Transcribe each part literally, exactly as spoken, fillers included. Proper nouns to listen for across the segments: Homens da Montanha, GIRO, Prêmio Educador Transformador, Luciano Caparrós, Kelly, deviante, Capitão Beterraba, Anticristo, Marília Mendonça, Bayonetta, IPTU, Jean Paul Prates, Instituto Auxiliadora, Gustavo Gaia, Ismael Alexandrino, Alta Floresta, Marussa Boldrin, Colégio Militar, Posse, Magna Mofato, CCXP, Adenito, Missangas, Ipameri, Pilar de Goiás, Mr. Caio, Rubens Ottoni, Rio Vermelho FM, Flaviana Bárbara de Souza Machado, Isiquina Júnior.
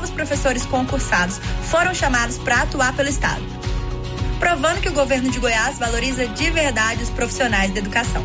novos professores concursados foram chamados para atuar pelo Estado, provando que o governo de Goiás valoriza de verdade os profissionais da educação.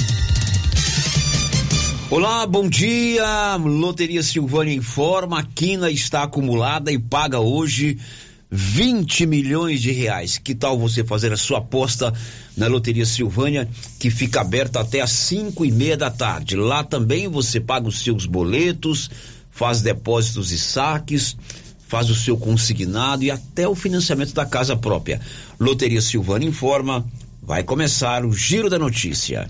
Olá, bom dia. Loteria Silvânia informa, a quina está acumulada e paga hoje vinte milhões de reais. Que tal você fazer a sua aposta na Loteria Silvânia, que fica aberta até às cinco e meia da tarde? Lá também você paga os seus boletos, faz depósitos e saques, faz o seu consignado e até o financiamento da casa própria. Loteria Silvânia informa, vai começar o Giro da Notícia.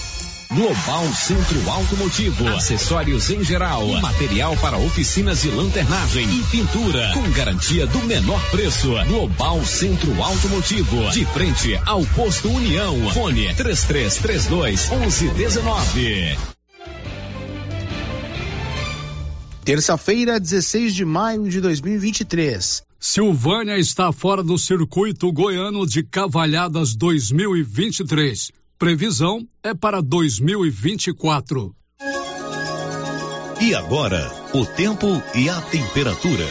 Global Centro Automotivo, acessórios em geral, material para oficinas e lanternagem e pintura, com garantia do menor preço. Global Centro Automotivo, de frente ao posto União. Fone três três três dois, um um um nove. Terça-feira, dezesseis de maio de dois mil e vinte e três. Silvânia está fora do circuito goiano de cavalhadas dois mil e vinte e três. Previsão é para dois mil e vinte e quatro. E agora, o tempo e a temperatura.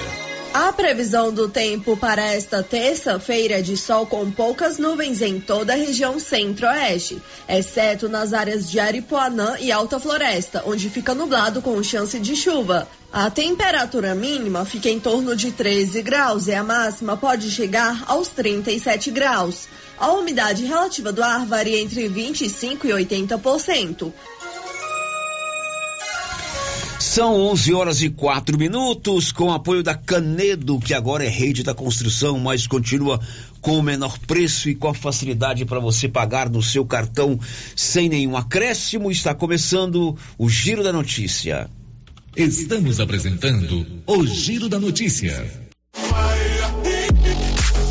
A previsão do tempo para esta terça-feira é de sol com poucas nuvens em toda a região centro-oeste, exceto nas áreas de Aripuanã e Alta Floresta, onde fica nublado com chance de chuva. A temperatura mínima fica em torno de treze graus e a máxima pode chegar aos trinta e sete graus. A umidade relativa do ar varia entre vinte e cinco por cento e oitenta por cento. São onze horas e quatro minutos, com apoio da Canedo, que agora é rede da construção, mas continua com o menor preço e com a facilidade para você pagar no seu cartão sem nenhum acréscimo. Está começando o Giro da Notícia. Estamos apresentando o Giro da Notícia.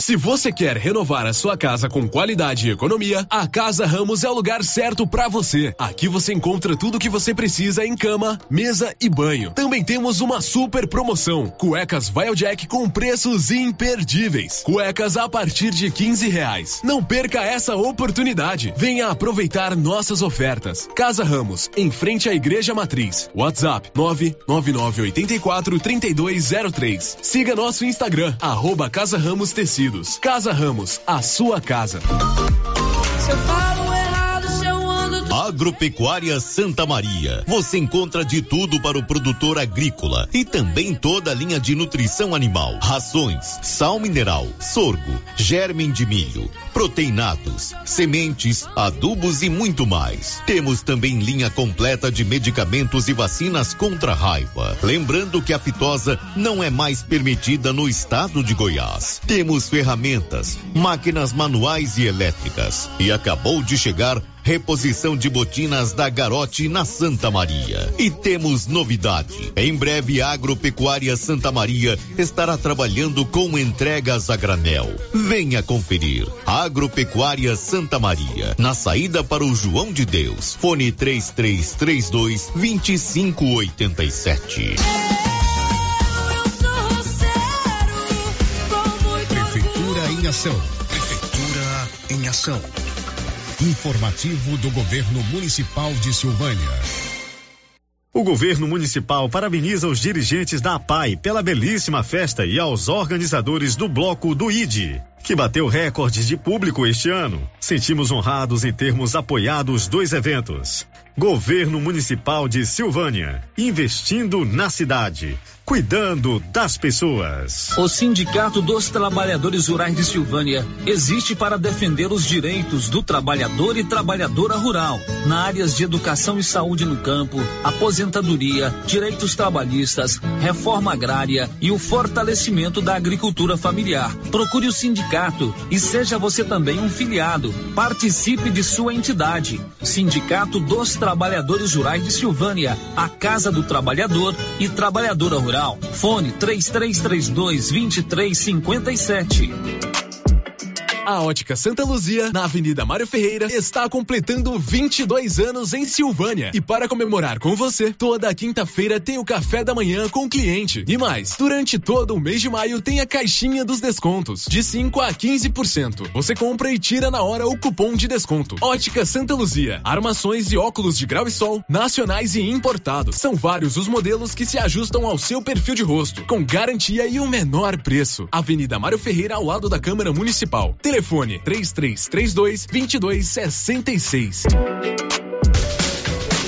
Se você quer renovar a sua casa com qualidade e economia, a Casa Ramos é o lugar certo para você. Aqui você encontra tudo o que você precisa em cama, mesa e banho. Também temos uma super promoção: cuecas Vilejack com preços imperdíveis. Cuecas a partir de quinze reais. Não perca essa oportunidade. Venha aproveitar nossas ofertas. Casa Ramos, em frente à Igreja Matriz. WhatsApp nove nove nove oito quatro, três dois zero três. Siga nosso Instagram, arroba Casa Ramos Tecido. Casa Ramos, a sua casa. Se eu falo errado, se eu ando do Agropecuária Santa Maria. Você encontra de tudo para o produtor agrícola e também toda a linha de nutrição animal, rações, sal mineral, sorgo, germe de milho, proteinados, sementes, adubos e muito mais. Temos também linha completa de medicamentos e vacinas contra a raiva. Lembrando que a fitosa não é mais permitida no estado de Goiás. Temos ferramentas, máquinas manuais e elétricas. E acabou de chegar reposição de botinas da Garote na Santa Maria. E temos novidade. Em breve, a Agropecuária Santa Maria estará trabalhando com entregas a granel. Venha conferir. A Agropecuária Santa Maria, na saída para o João de Deus. Fone três três três dois, dois cinco oito sete. Prefeitura em ação. Prefeitura em ação. Informativo do Governo Municipal de Silvânia. O Governo Municipal parabeniza os dirigentes da APAE pela belíssima festa e aos organizadores do bloco do I D, que bateu recordes de público este ano. Sentimos honrados em termos apoiado os dois eventos. Governo Municipal de Silvânia, investindo na cidade, cuidando das pessoas. O Sindicato dos Trabalhadores Rurais de Silvânia existe para defender os direitos do trabalhador e trabalhadora rural, na áreas de educação e saúde no campo, aposentadoria, direitos trabalhistas, reforma agrária e o fortalecimento da agricultura familiar. Procure o sindicato e seja você também um filiado. Participe de sua entidade. Sindicato dos Trabalhadores Trabalhadores Rurais de Silvânia, a Casa do Trabalhador e Trabalhadora Rural. Fone três três três dois, dois três cinco sete. A Ótica Santa Luzia, na Avenida Mário Ferreira, está completando vinte e dois anos em Silvânia. E para comemorar com você, toda quinta-feira tem o café da manhã com o cliente. E mais, durante todo o mês de maio tem a caixinha dos descontos, de cinco a quinze por cento. Você compra e tira na hora o cupom de desconto. Ótica Santa Luzia, armações e óculos de grau e sol, nacionais e importados. São vários os modelos que se ajustam ao seu perfil de rosto, com garantia e o menor preço. Avenida Mário Ferreira, ao lado da Câmara Municipal. Telefone três três três dois, dois dois seis seis.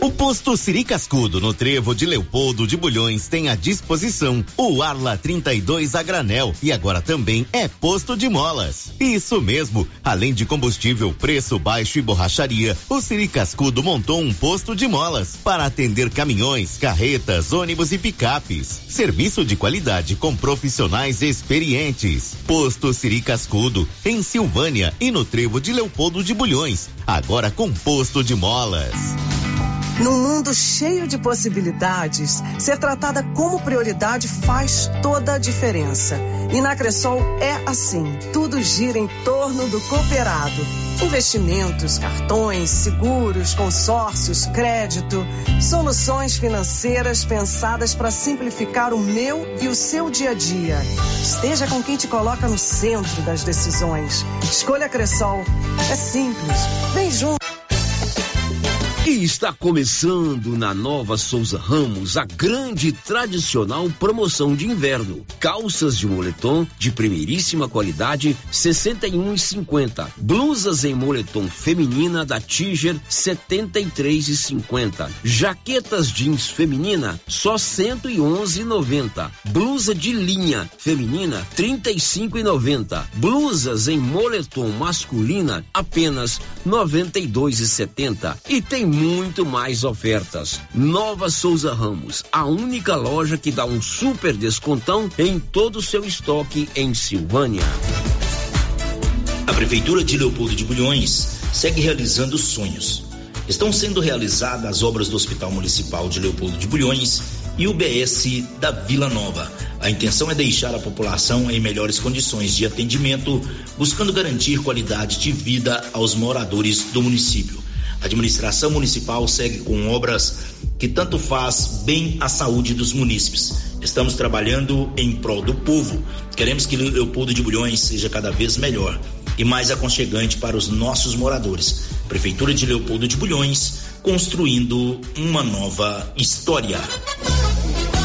O posto Siri Cascudo, no trevo de Leopoldo de Bulhões, tem à disposição o Arla trinta e dois a granel e agora também é posto de molas. Isso mesmo, além de combustível, preço baixo e borracharia, o Siri Cascudo montou um posto de molas para atender caminhões, carretas, ônibus e picapes. Serviço de qualidade com profissionais experientes. Posto Siri Cascudo, em Silvânia e no trevo de Leopoldo de Bulhões, agora com posto de molas. Num mundo cheio de possibilidades, ser tratada como prioridade faz toda a diferença. E na Cresol é assim, tudo gira em torno do cooperado. Investimentos, cartões, seguros, consórcios, crédito, soluções financeiras pensadas para simplificar o meu e o seu dia a dia. Esteja com quem te coloca no centro das decisões. Escolha a Cresol, é simples, vem junto. E está começando na Nova Souza Ramos a grande e tradicional promoção de inverno. Calças de moletom de primeiríssima qualidade sessenta e um reais e cinquenta centavos. Blusas em moletom feminina da Tiger setenta e três reais e cinquenta centavos. Jaquetas jeans feminina só cento e onze reais e noventa centavos. Blusa de linha feminina trinta e cinco reais e noventa centavos. Blusas em moletom masculina apenas noventa e dois reais e setenta centavos. E tem muito mais ofertas. Nova Souza Ramos, a única loja que dá um super descontão em todo o seu estoque em Silvânia. A Prefeitura de Leopoldo de Bulhões segue realizando sonhos. Estão sendo realizadas as obras do Hospital Municipal de Leopoldo de Bulhões e o U B S da Vila Nova. A intenção é deixar a população em melhores condições de atendimento, buscando garantir qualidade de vida aos moradores do município. A administração municipal segue com obras que tanto faz bem à saúde dos munícipes. Estamos trabalhando em prol do povo. Queremos que Leopoldo de Bulhões seja cada vez melhor e mais aconchegante para os nossos moradores. Prefeitura de Leopoldo de Bulhões, construindo uma nova história.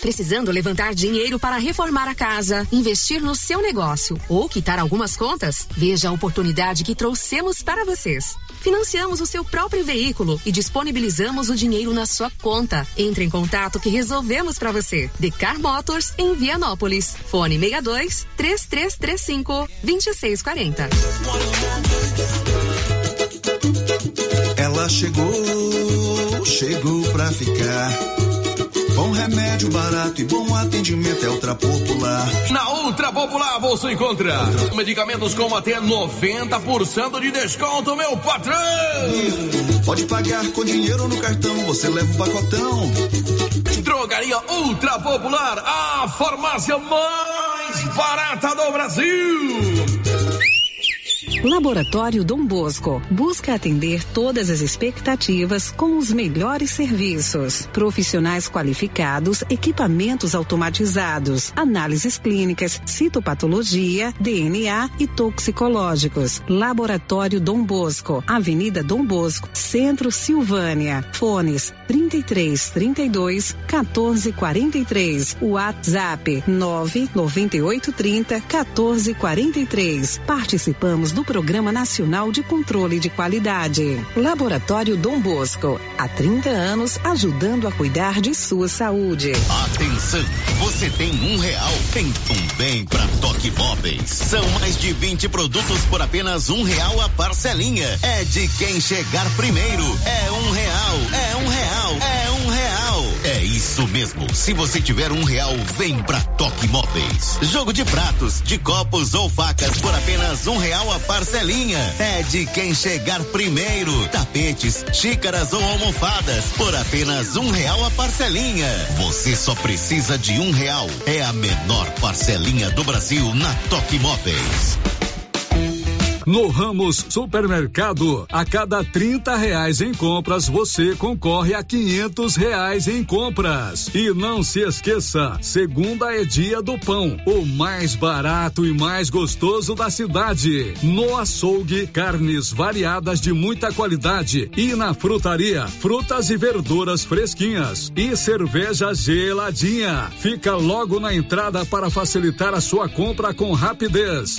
Precisando levantar dinheiro para reformar a casa, investir no seu negócio ou quitar algumas contas? Veja a oportunidade que trouxemos para vocês. Financiamos o seu próprio veículo e disponibilizamos o dinheiro na sua conta. Entre em contato que resolvemos para você. Decar Motors em Vianópolis. Fone sessenta e dois, três três três cinco, dois seis quatro zero. Ela chegou, chegou pra ficar. Bom remédio, barato e bom atendimento é Ultra Popular. Na Ultra Popular você encontra medicamentos com até noventa por cento de desconto, meu patrão! Pode pagar com dinheiro no cartão, você leva um pacotão. Drogaria Ultra Popular, a farmácia mais barata do Brasil. Laboratório Dom Bosco busca atender todas as expectativas com os melhores serviços. Profissionais qualificados, equipamentos automatizados, análises clínicas, citopatologia, D N A e toxicológicos. Laboratório Dom Bosco, Avenida Dom Bosco, Centro, Silvânia. Fones trinta e três, trinta e dois, quatorze, quarenta e três. WhatsApp nove, noventa e oito, trinta, quatorze, quarenta e três. Participamos do Programa Nacional de Controle de Qualidade. Laboratório Dom Bosco, há trinta anos ajudando a cuidar de sua saúde. Atenção, você tem um real, tem também para Toque Móveis. São mais de vinte produtos por apenas um real a parcelinha. É de quem chegar primeiro. É um real, é um real, é um real. É isso mesmo, se você tiver um real, vem para Toque Móveis. Jogo de pratos, de copos ou facas por apenas um real a parcelinha. Parcelinha é de quem chegar primeiro. Tapetes, xícaras ou almofadas por apenas um real a parcelinha. Você só precisa de um real. É a menor parcelinha do Brasil na Toque Móveis. No Ramos Supermercado, a cada trinta reais em compras, você concorre a quinhentos reais em compras. E não se esqueça, segunda é dia do pão, o mais barato e mais gostoso da cidade. No açougue, carnes variadas de muita qualidade. E na frutaria, frutas e verduras fresquinhas. E cerveja geladinha. Fica logo na entrada para facilitar a sua compra com rapidez.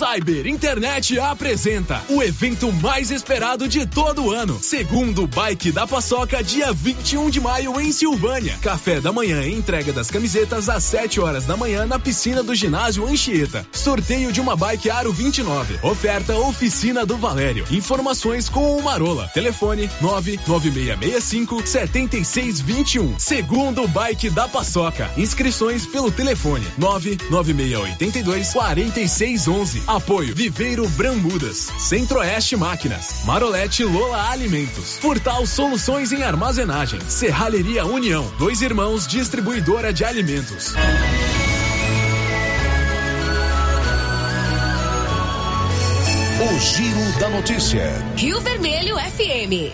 Cyber Internet apresenta o evento mais esperado de todo o ano. Segundo Bike da Paçoca, dia vinte e um de maio em Silvânia. Café da manhã e entrega das camisetas às sete horas da manhã na piscina do ginásio Anchieta. Sorteio de uma bike Aro vinte e nove. Oferta Oficina do Valério. Informações com o Marola. Telefone nove nove seis seis cinco, sete seis dois um. Segundo Bike da Paçoca. Inscrições pelo telefone nove nove seis oito dois, quatro seis um um. Apoio Viveiro Brambudas, Centro-Oeste Máquinas, Marolete Lola Alimentos, Portal Soluções em Armazenagem, Serralheria União, Dois Irmãos Distribuidora de Alimentos. O Giro da Notícia. Rio Vermelho F M.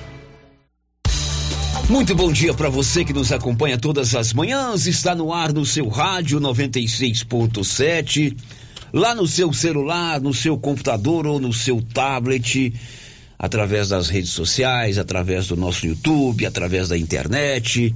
Muito bom dia para você que nos acompanha todas as manhãs, está no ar no seu rádio noventa e seis ponto sete, lá no seu celular, no seu computador ou no seu tablet, através das redes sociais, através do nosso YouTube, através da internet.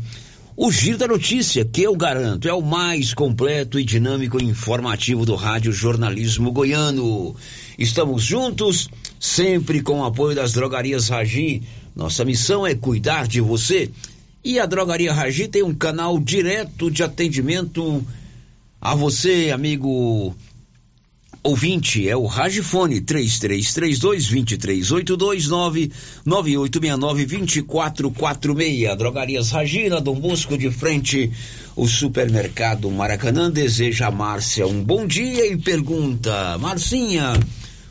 O Giro da Notícia, que eu garanto, é o mais completo e dinâmico e informativo do rádio jornalismo goiano. Estamos juntos, sempre com o apoio das drogarias Ragi. Nossa missão é cuidar de você. E a Drogaria Ragi tem um canal direto de atendimento a você, amigo ouvinte. É o Ragifone três três três dois, dois três, oito dois nove, nove oito seis nove, dois quatro quatro seis. Drogarias Ragi, na Dom Bosco, de frente o Supermercado Maracanã. Deseja a Márcia um bom dia e pergunta: Marcinha,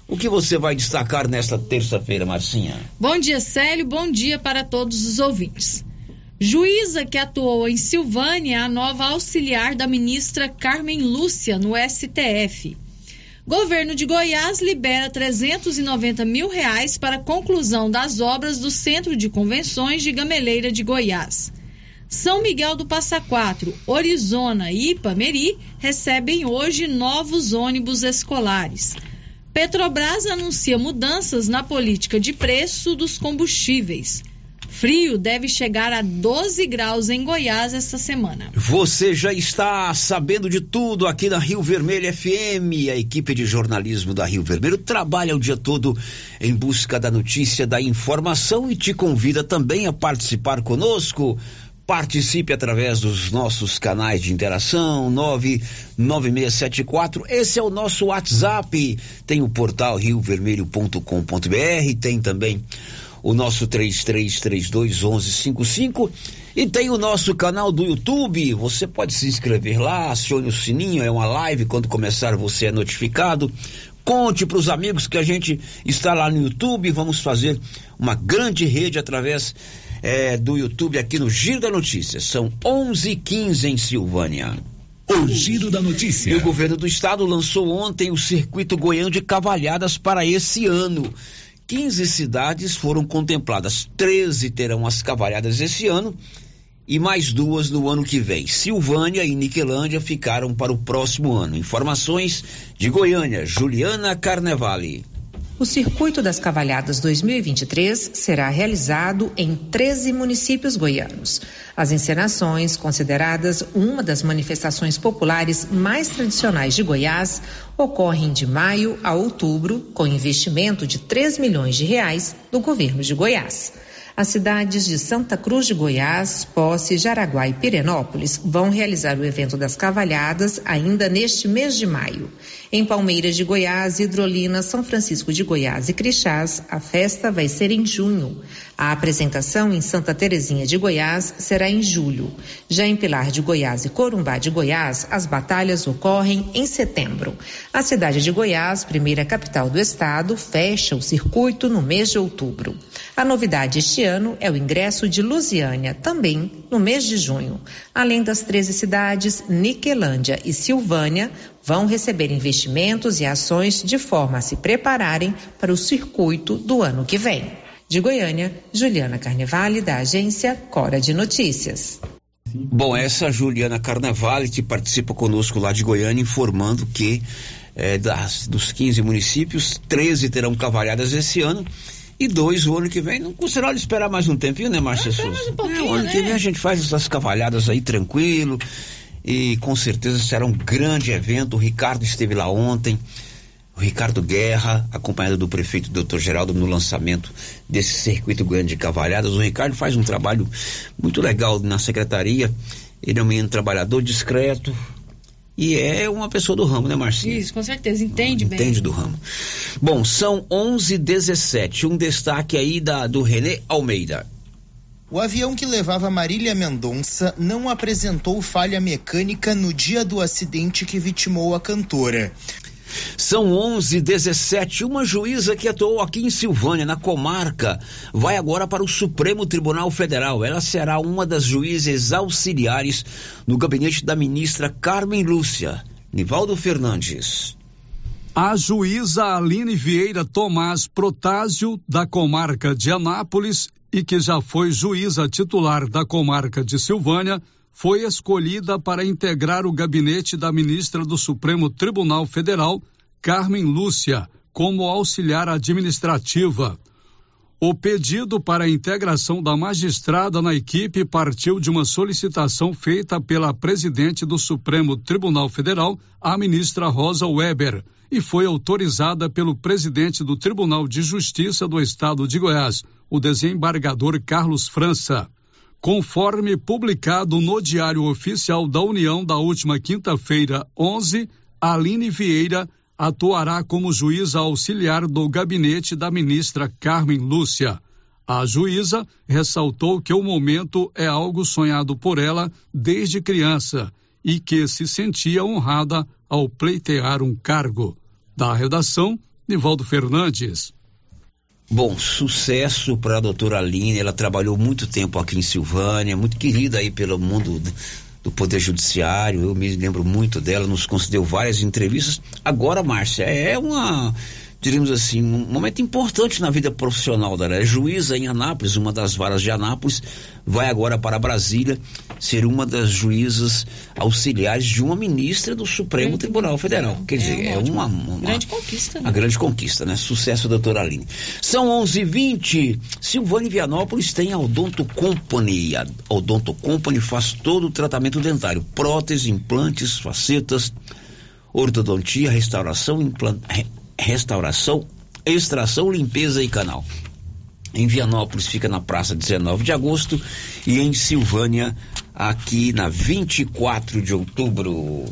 o que você vai destacar nesta terça-feira, Marcinha? Bom dia, Célio. Bom dia para todos os ouvintes. Juíza que atuou em Silvânia é a nova auxiliar da ministra Carmen Lúcia no S T F. Governo de Goiás libera trezentos e noventa mil reais para a conclusão das obras do Centro de Convenções de Gameleira de Goiás. São Miguel do Passa Quatro, Orizona e Ipameri recebem hoje novos ônibus escolares. Petrobras anuncia mudanças na política de preço dos combustíveis. Frio deve chegar a doze graus em Goiás esta semana. Você já está sabendo de tudo aqui na Rio Vermelho F M. A equipe de jornalismo da Rio Vermelho trabalha o dia todo em busca da notícia, da informação e te convida também a participar conosco. Participe através dos nossos canais de interação, nove nove seis sete quatro. Esse é o nosso WhatsApp. Tem o portal rio vermelho ponto com ponto b r, tem também o nosso três três três dois um um cinco cinco e tem o nosso canal do YouTube. Você pode se inscrever lá, acione o sininho, é uma live, quando começar você é notificado. Conte para os amigos que a gente está lá no YouTube. Vamos fazer uma grande rede através é, do YouTube aqui no Giro da Notícia. São onze e quinze em Silvânia. O Giro da Notícia. E o governo do estado lançou ontem o circuito goiano de cavalhadas para esse ano. quinze cidades foram contempladas, treze terão as cavalhadas esse ano e mais duas no ano que vem. Silvânia e Niquelândia ficaram para o próximo ano. Informações de Goiânia, Juliana Carnevale. O Circuito das Cavalhadas dois mil e vinte e três será realizado em treze municípios goianos. As encenações, consideradas uma das manifestações populares mais tradicionais de Goiás, ocorrem de maio a outubro, com investimento de três milhões de reais do governo de Goiás. As cidades de Santa Cruz de Goiás, Posse, Jaraguá e Pirenópolis vão realizar o evento das cavalhadas ainda neste mês de maio. Em Palmeiras de Goiás, Hidrolina, São Francisco de Goiás e Crixás, a festa vai ser em junho. A apresentação em Santa Terezinha de Goiás será em julho. Já em Pilar de Goiás e Corumbá de Goiás, as batalhas ocorrem em setembro. A cidade de Goiás, primeira capital do estado, fecha o circuito no mês de outubro. A novidade este ano é o ingresso de Lusiânia, também no mês de junho. Além das treze cidades, Niquelândia e Silvânia vão receber investimentos e ações de forma a se prepararem para o circuito do ano que vem. De Goiânia, Juliana Carnevale, da agência Cora de Notícias. Bom, essa Juliana Carnevale, que participa conosco lá de Goiânia, informando que é, das, dos quinze municípios, treze terão cavalhadas esse ano. E dois, o ano que vem, não considerado esperar mais um tempinho, né, Márcia Souza? Mais um pouquinho, não, o ano né? que vem a gente faz essas cavalhadas aí tranquilo e com certeza será um grande evento. O Ricardo esteve lá ontem, o Ricardo Guerra, acompanhado do prefeito doutor Geraldo, no lançamento desse circuito goiano de cavalhadas. O Ricardo faz um trabalho muito legal na secretaria, ele é um menino trabalhador discreto, e é uma pessoa do ramo, né, Marcinho? Isso, com certeza, entende ah, bem. Entende do ramo. Bom, são onze e dezessete, um destaque aí da, do René Almeida. O avião que levava Marília Mendonça não apresentou falha mecânica no dia do acidente que vitimou a cantora. São onze e dezessete, uma juíza que atuou aqui em Silvânia, na comarca, vai agora para o Supremo Tribunal Federal. Ela será uma das juízes auxiliares no gabinete da ministra Carmen Lúcia. Nivaldo Fernandes. A juíza Aline Vieira Tomás Protásio, da comarca de Anápolis, e que já foi juíza titular da comarca de Silvânia, foi escolhida para integrar o gabinete da ministra do Supremo Tribunal Federal, Carmen Lúcia, como auxiliar administrativa. O pedido para a integração da magistrada na equipe partiu de uma solicitação feita pela presidente do Supremo Tribunal Federal, a ministra Rosa Weber, e foi autorizada pelo presidente do Tribunal de Justiça do Estado de Goiás, o desembargador Carlos França. Conforme publicado no Diário Oficial da União da última quinta-feira, onze, Aline Vieira atuará como juíza auxiliar do gabinete da ministra Carmen Lúcia. A juíza ressaltou que o momento é algo sonhado por ela desde criança e que se sentia honrada ao pleitear um cargo. Da redação, Nivaldo Fernandes. Bom, sucesso para a doutora Aline, ela trabalhou muito tempo aqui em Silvânia, muito querida aí pelo mundo do Poder Judiciário, eu me lembro muito dela, nos concedeu várias entrevistas. Agora, Márcia, é uma, diríamos assim, um momento importante na vida profissional dela. É juíza em Anápolis, uma das varas de Anápolis, vai agora para Brasília ser uma das juízas auxiliares de uma ministra do Supremo Tribunal Federal. Quer dizer, é uma, uma, uma grande conquista, né? Uma grande conquista, né? Sucesso, doutora Aline. São onze e vinte. Silvânia e Vianópolis tem a Odonto Company. A Odonto Company faz todo o tratamento dentário, prótese, implantes, facetas, ortodontia, restauração, implante, restauração, extração, limpeza e canal. Em Vianópolis fica na praça dezenove de agosto e em Silvânia aqui na vinte e quatro de outubro.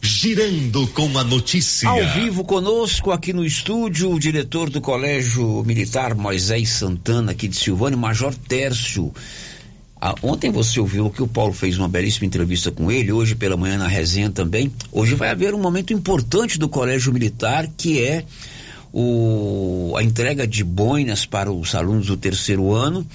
Girando com a notícia. Ao vivo conosco aqui no estúdio o diretor do Colégio Militar Moisés Santana aqui de Silvânia, Major Tércio. Ah, ontem você ouviu que o Paulo fez uma belíssima entrevista com ele, hoje pela manhã na resenha também. Hoje vai haver um momento importante do Colégio Militar, que é o, a entrega de boinas para os alunos do terceiro ano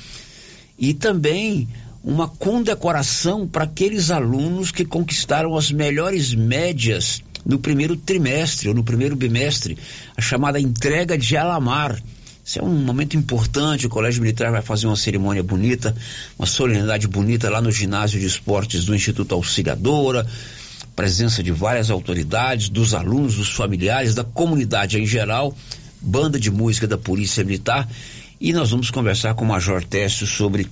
e também uma condecoração para aqueles alunos que conquistaram as melhores médias no primeiro trimestre ou no primeiro bimestre, a chamada entrega de Alamar. Isso é um momento importante, o Colégio Militar vai fazer uma cerimônia bonita, uma solenidade bonita lá no ginásio de esportes do Instituto Auxiliadora, presença de várias autoridades, dos alunos, dos familiares, da comunidade em geral, banda de música da Polícia Militar, e nós vamos conversar com o Major Tércio sobre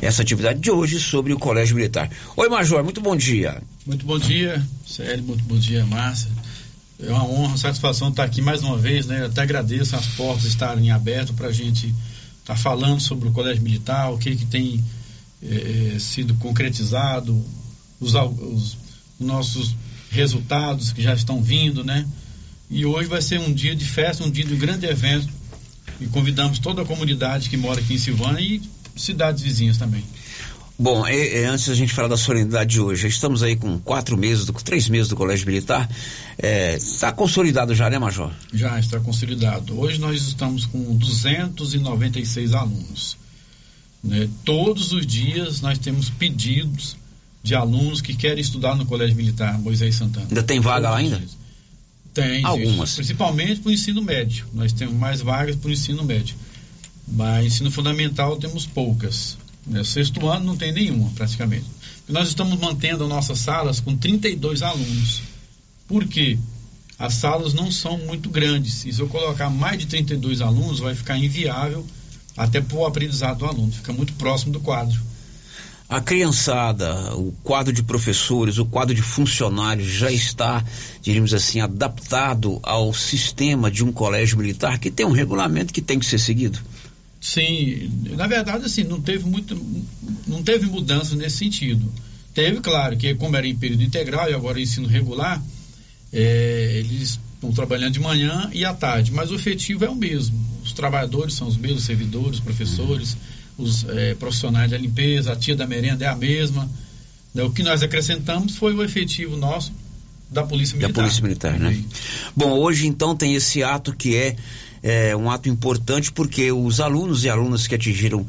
essa atividade de hoje, sobre o Colégio Militar. Oi, Major, muito bom dia. Muito bom dia, Célio, muito bom dia, Márcia. É uma honra, uma satisfação estar aqui mais uma vez, né? Eu até agradeço as portas estarem abertas para a gente estar tá falando sobre o Colégio Militar, o que que tem eh, sido concretizado, os, os nossos resultados que já estão vindo, né? E hoje vai ser um dia de festa, um dia de um grande evento, e convidamos toda a comunidade que mora aqui em Silvânia e cidades vizinhas também. Bom, é, é, antes da gente falar da solenidade de hoje, estamos aí com quatro meses, do, três meses do Colégio Militar, está é, consolidado já, né, Major? Já está consolidado. Hoje nós estamos com duzentos e noventa e seis alunos, né? Todos os dias nós temos pedidos de alunos que querem estudar no Colégio Militar Moisés Santana. Ainda tem vaga lá ainda? Tem. Algumas. Existe, principalmente para o ensino médio. Nós temos mais vagas para o ensino médio, mas ensino fundamental temos poucas. No sexto ano não tem nenhuma, praticamente. E nós estamos mantendo nossas salas com trinta e dois alunos. Por quê? As salas não são muito grandes. E se eu colocar mais de trinta e dois alunos, vai ficar inviável até para o aprendizado do aluno. Fica muito próximo do quadro. A criançada, o quadro de professores, o quadro de funcionários já está, diríamos assim, adaptado ao sistema de um colégio militar que tem um regulamento que tem que ser seguido? Sim, na verdade assim, não teve muito, não teve mudança nesse sentido. Teve, claro, que como era em período integral e agora ensino regular, é, eles estão trabalhando de manhã e à tarde, mas o efetivo é o mesmo. Os trabalhadores são os mesmos, servidores, professores, os é, profissionais da limpeza, a tia da merenda é a mesma. Né? O que nós acrescentamos foi o efetivo nosso da Polícia Militar. Da Polícia Militar, né? Sim. Bom, hoje então tem esse ato que é É um ato importante porque os alunos e alunas que atingiram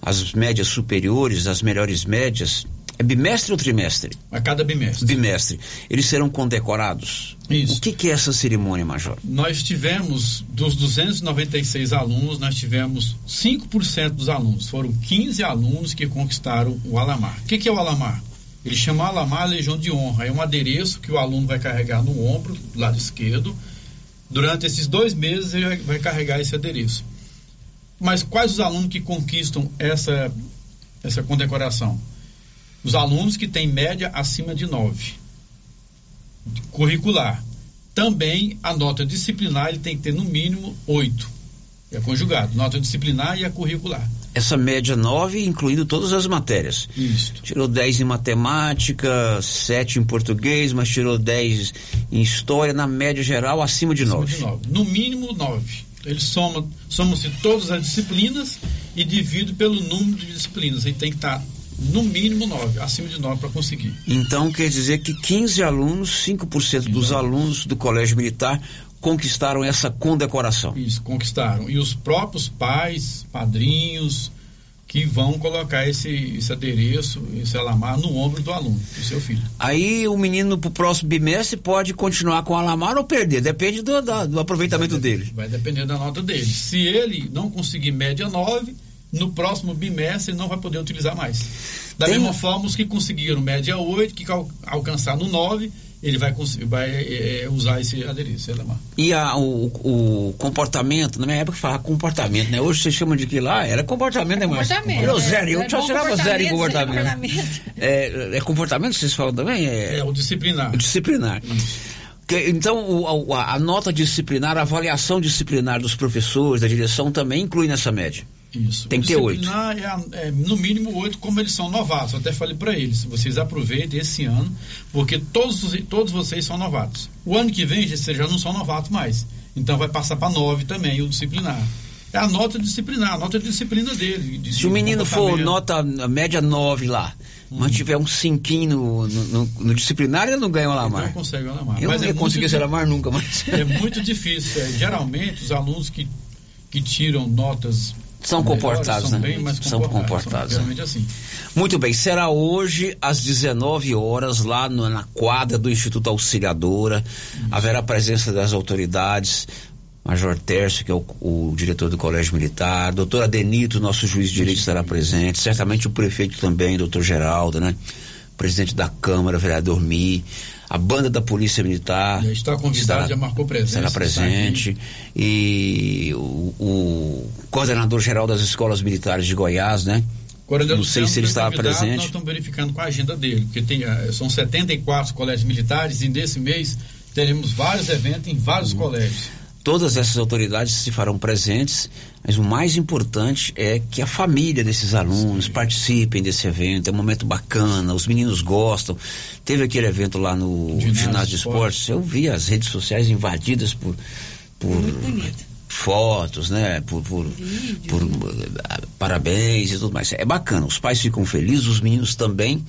as médias superiores, as melhores médias, é bimestre ou trimestre? A cada bimestre. Bimestre. Eles serão condecorados. Isso. O que que é essa cerimônia, Major? Nós tivemos, dos duzentos e noventa e seis alunos, nós tivemos cinco por cento dos alunos. Foram quinze alunos que conquistaram o Alamar. O que que é o Alamar? Ele chama Alamar a Legião de Honra. É um adereço que o aluno vai carregar no ombro, do lado esquerdo. Durante esses dois meses ele vai carregar esse adereço. Mas quais os alunos que conquistam essa, essa condecoração? Os alunos que têm média acima de nove. Curricular. Também a nota disciplinar ele tem que ter no mínimo oito. É conjugado. Nota disciplinar e a curricular. Essa média nove, incluindo todas as matérias. Isso. Tirou dez em matemática, sete em português, mas tirou dez em história, na média geral, acima de nove. Acima de nove. No mínimo nove. Ele soma, soma-se todas as disciplinas e divide pelo número de disciplinas. Ele tem que estar no mínimo nove, acima de nove para conseguir. Então quer dizer que quinze alunos, cinco por cento dos alunos do Colégio Militar conquistaram essa condecoração. Isso, conquistaram. E os próprios pais, padrinhos, que vão colocar esse, esse adereço, esse alamar no ombro do aluno, do seu filho. Aí o menino pro próximo bimestre pode continuar com o alamar ou perder, depende do, da, do aproveitamento vai depender, dele. Vai depender da nota dele. Se ele não conseguir média nove, no próximo bimestre ele não vai poder utilizar mais. Da Tem... mesma forma, os que conseguiram média oito, que alcançar no nove... ele vai, vai é, usar esse adereço, sei lá. E a, o, o comportamento, na minha época falava comportamento, né? Hoje vocês chamam de que lá? Era comportamento, né, Márcio? Comportamento. Eu zero, eu só tirava zero em comportamento. comportamento. É, é comportamento que vocês falam também? É, é o disciplinar. O disciplinar. Isso. Então, o, a, a nota disciplinar, a avaliação disciplinar dos professores, da direção, também inclui nessa média. Isso. Tem que ter oito. É, é, no mínimo oito, como eles são novatos. Eu até falei para eles, vocês aproveitem esse ano, porque todos, todos vocês são novatos. O ano que vem, vocês já não são novatos mais. Então vai passar para nove também, o disciplinar. É a nota disciplinar, a nota de disciplina dele. De Se o menino for nota média nove lá, hum. mas tiver um cinquinho no, no, no disciplinar, ele não ganha o alamar. Ele não consegue o alamar. Eu mas não ia é conseguir esse alamar nunca, mas... É muito difícil. É, geralmente, os alunos que, que tiram notas... São comportados, são né? Bem mais comportados, são comportados. São né? assim. Muito bem, será hoje às dezenove horas, lá no, na quadra do Instituto Auxiliadora. Isso. Haverá a presença das autoridades, Major Tércio, que é o, o diretor do Colégio Militar, doutor Adenito, nosso juiz de direito, estará presente, certamente o prefeito também, doutor Geraldo, né? Presidente da Câmara, vereador Mi, a banda da Polícia Militar. Já está convidado, estará, já marcou presença. Será presente. E o, o coordenador-geral das escolas militares de Goiás, né? Coordenador, não sei se ele estará presente. Nós estamos verificando com a agenda dele, porque tem, são setenta e quatro colégios militares e nesse mês teremos vários eventos em vários hum. colégios. Todas essas autoridades se farão presentes, mas o mais importante é que a família desses alunos Sim. participem desse evento. É um momento bacana, os meninos gostam. Teve aquele evento lá no ginásio, ginásio de esportes. esportes. Eu vi as redes sociais invadidas por, por fotos, né? Por, por, por, por parabéns e tudo mais. É bacana, os pais ficam felizes, os meninos também.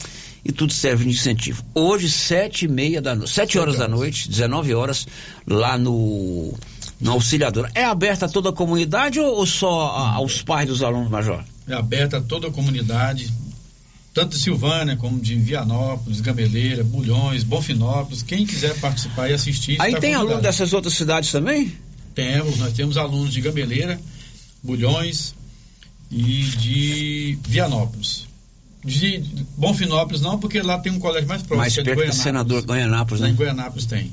E tudo serve de incentivo. Hoje, sete e meia da noite, sete horas da noite, dezenove horas, lá no... Na Auxiliadora. É aberta a toda a comunidade ou, ou só a, aos pais dos alunos, Major? É aberta a toda a comunidade, tanto de Silvânia como de Vianópolis, Gameleira, Bulhões, Bonfinópolis, quem quiser participar e assistir. Aí tem aluno dessas outras cidades também? Temos, nós temos alunos de Gameleira, Bulhões e de Vianópolis. De Bonfinópolis não, porque lá tem um colégio mais próximo. Mais perto do senador Goianápolis, né? Em Goianápolis tem.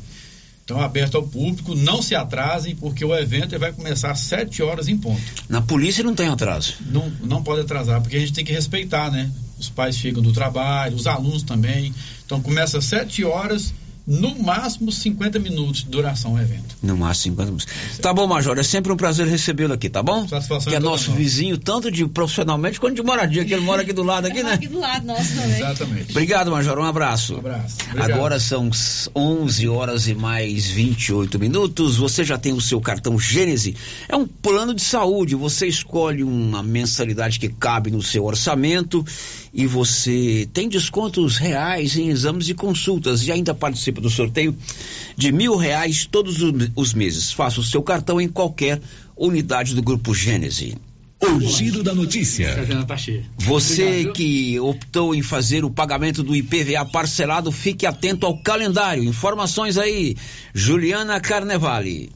Então, aberto ao público, não se atrasem, porque o evento vai começar às sete horas em ponto. Na polícia não tem atraso? Não, não pode atrasar, porque a gente tem que respeitar, né? Os pais chegam do trabalho, os alunos também. Então, começa às sete horas, no máximo cinquenta minutos de duração o evento. No máximo cinquenta minutos. É tá bom, Major, é sempre um prazer recebê-lo aqui, tá bom? Satisfação. Que é nosso vizinho, tanto de profissionalmente quanto de moradia, que ele mora aqui do lado, aqui, né? Aqui do lado, nosso também. Exatamente. Obrigado, Major, um abraço. Um abraço. Obrigado. Agora são onze horas e mais vinte e oito minutos, você já tem o seu cartão Gênesis, é um plano de saúde, você escolhe uma mensalidade que cabe no seu orçamento e você tem descontos reais em exames e consultas e ainda participa do sorteio de mil reais todos os meses. Faça o seu cartão em qualquer unidade do Grupo Gênese. O giro da notícia. Você que optou em fazer o pagamento do I P V A parcelado, fique atento ao calendário. Informações aí, Juliana Carnevale.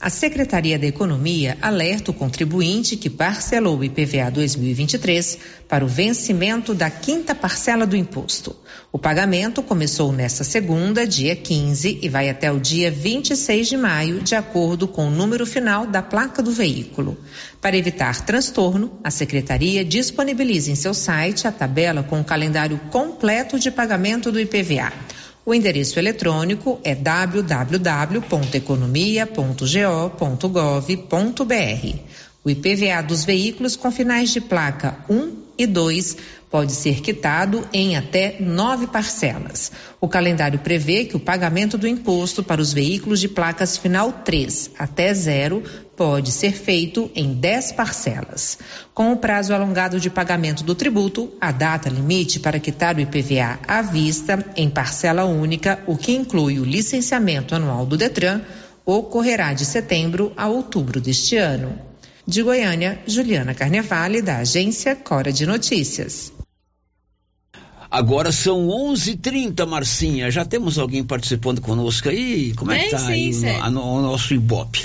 A Secretaria da Economia alerta o contribuinte que parcelou o I P V A dois mil e vinte e três para o vencimento da quinta parcela do imposto. O pagamento começou nesta segunda, dia quinze, e vai até o dia vinte e seis de maio, de acordo com o número final da placa do veículo. Para evitar transtorno, a Secretaria disponibiliza em seu site a tabela com o calendário completo de pagamento do I P V A. O endereço eletrônico é w w w ponto economia ponto g o ponto gov ponto b r. O I P V A dos veículos com finais de placa um e dois pode ser quitado em até nove parcelas. O calendário prevê que o pagamento do imposto para os veículos de placas final três até zero pode ser feito em dez parcelas. Com o prazo alongado de pagamento do tributo, a data limite para quitar o I P V A à vista, em parcela única, o que inclui o licenciamento anual do Detran, ocorrerá de setembro a outubro deste ano. De Goiânia, Juliana Carnevale, da agência Cora de Notícias. Agora são onze e trinta, Marcinha. Já temos alguém participando conosco aí? Como é que tá aí o nosso Ibope?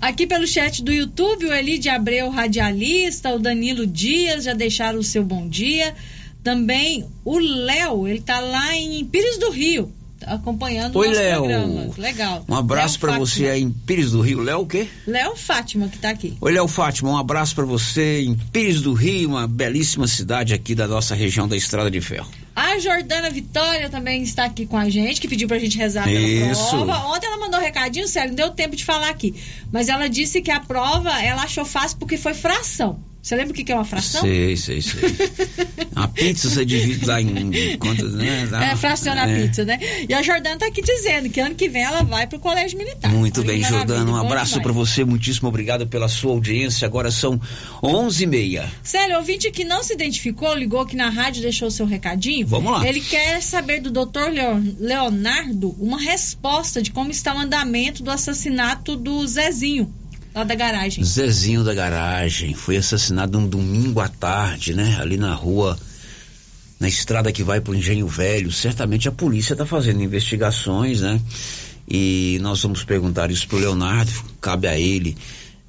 Aqui pelo chat do YouTube, o Eli de Abreu, radialista, o Danilo Dias já deixaram o seu bom dia. Também o Léo, ele tá lá em Pires do Rio, acompanhando Oi, o nosso Léo. Programa. Legal. Um abraço para você aí em Pires do Rio. Léo o quê? Léo Fátima, que tá aqui. Oi, Léo Fátima, um abraço para você em Pires do Rio, uma belíssima cidade aqui da nossa região da Estrada de Ferro. A Jordana Vitória também está aqui com a gente, que pediu pra gente rezar pela Isso. prova. Ontem ela mandou um recadinho, sério, não deu tempo de falar aqui. Mas ela disse que a prova, ela achou fácil porque foi fração. Você lembra o que é uma fração? Sei, sei, sei. A pizza você divide lá em quantas, né? Lá, é, fraciona é. a pizza, né? E a Jordana tá aqui dizendo que ano que vem ela vai pro Colégio Militar. Muito bem, Jordana. Um abraço para você. Muitíssimo obrigado pela sua audiência. Agora são onze e trinta. Sério, ouvinte que não se identificou, ligou aqui na rádio, deixou o seu recadinho. Vamos lá. Ele quer saber do doutor Leonardo uma resposta de como está o andamento do assassinato do Zezinho. Lá da garagem. Zezinho da garagem foi assassinado um domingo à tarde, né? Ali na rua, na estrada que vai pro Engenho Velho. Certamente a polícia tá fazendo investigações, né? E nós vamos perguntar isso pro Leonardo. Cabe a ele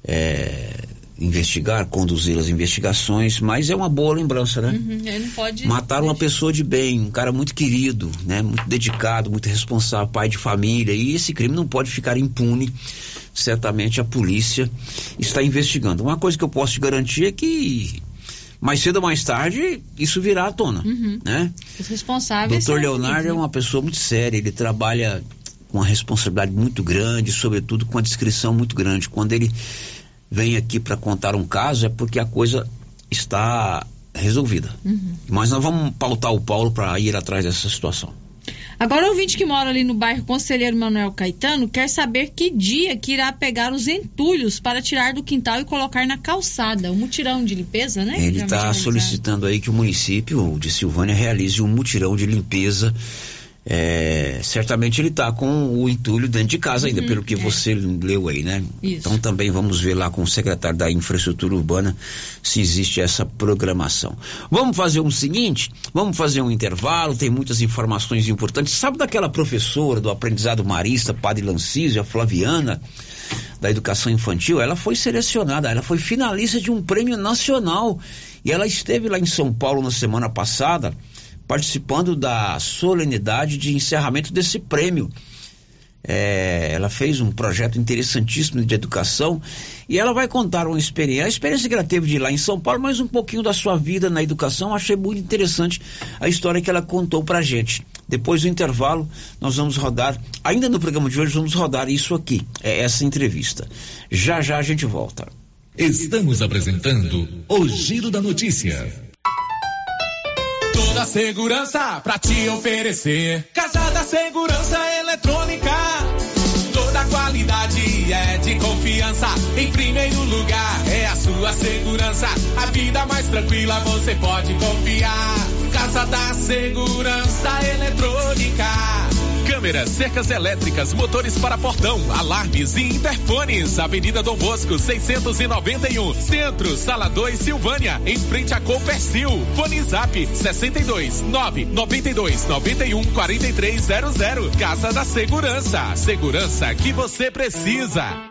é, investigar, conduzir as investigações, mas é uma boa lembrança, né? Uhum, ele não pode... Mataram uma pessoa de bem, um cara muito querido, né? Muito dedicado, muito responsável, pai de família, e esse crime não pode ficar impune. Certamente a polícia está investigando. Uma coisa que eu posso te garantir é que mais cedo ou mais tarde isso virá à tona, uhum. né? Os responsáveis. doutor Leonardo é uma pessoa muito séria, ele trabalha com uma responsabilidade muito grande, sobretudo com a discrição muito grande. Quando ele vem aqui para contar um caso é porque a coisa está resolvida. Uhum. Mas nós vamos pautar o Paulo para ir atrás dessa situação. Agora o ouvinte que mora ali no bairro Conselheiro Manuel Caetano quer saber que dia que irá pegar os entulhos para tirar do quintal e colocar na calçada. Um mutirão de limpeza, né? Ele está solicitando aí que o município de Silvânia realize um mutirão de limpeza. É, certamente ele está com o entulho dentro de casa ainda, uhum, pelo que é. você leu aí, né? Isso. Então também vamos ver lá com o secretário da Infraestrutura Urbana se existe essa programação. Vamos fazer o um seguinte, vamos fazer um intervalo, tem muitas informações importantes. Sabe daquela professora do Aprendizado Marista, Padre Lancísio, a Flaviana, da Educação Infantil? Ela foi selecionada, ela foi finalista de um prêmio nacional e ela esteve lá em São Paulo na semana passada, participando da solenidade de encerramento desse prêmio. É, ela fez um projeto interessantíssimo de educação e ela vai contar uma experiência, a experiência que ela teve de ir lá em São Paulo, mas um pouquinho da sua vida na educação. Achei muito interessante a história que ela contou pra gente. Depois do intervalo, nós vamos rodar, ainda no programa de hoje, vamos rodar isso aqui, é essa entrevista. Já já a gente volta. Estamos apresentando o Giro da Notícia. Toda segurança pra te oferecer. Casa da Segurança Eletrônica. Toda qualidade é de confiança. Em primeiro lugar é a sua segurança. A vida mais tranquila você pode confiar. Casa da Segurança Eletrônica. Câmeras, cercas elétricas, motores para portão, alarmes e interfones. Avenida Dom Bosco, seiscentos e noventa e um. Centro, Sala dois, Silvânia, em frente a Copercil. Fone Zap, sessenta e dois, nove, noventa e dois, noventa e um, quarenta e três, zero zero. Casa da Segurança. Segurança que você precisa.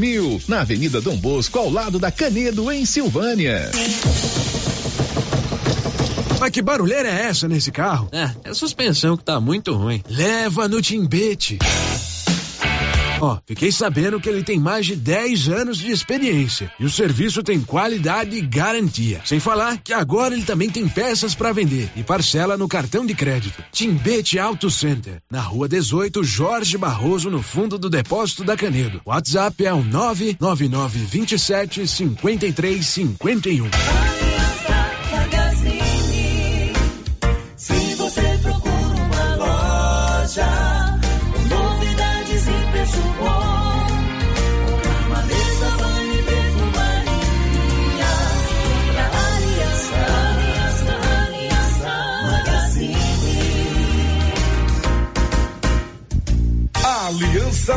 mil, na Avenida Dom Bosco, ao lado da Canedo, em Silvânia. Mas que barulheira é essa nesse carro? É, é a suspensão que tá muito ruim. Leva no Timbete. Ó, oh, fiquei sabendo que ele tem mais de dez anos de experiência e o serviço tem qualidade e garantia. Sem falar que agora ele também tem peças para vender e parcela no cartão de crédito. Timbete Auto Center, na Rua dezoito, Jorge Barroso, no fundo do depósito da Canedo. WhatsApp é o nove nove nove dois sete cinco três cinco um. Se você procura uma loja, Aliança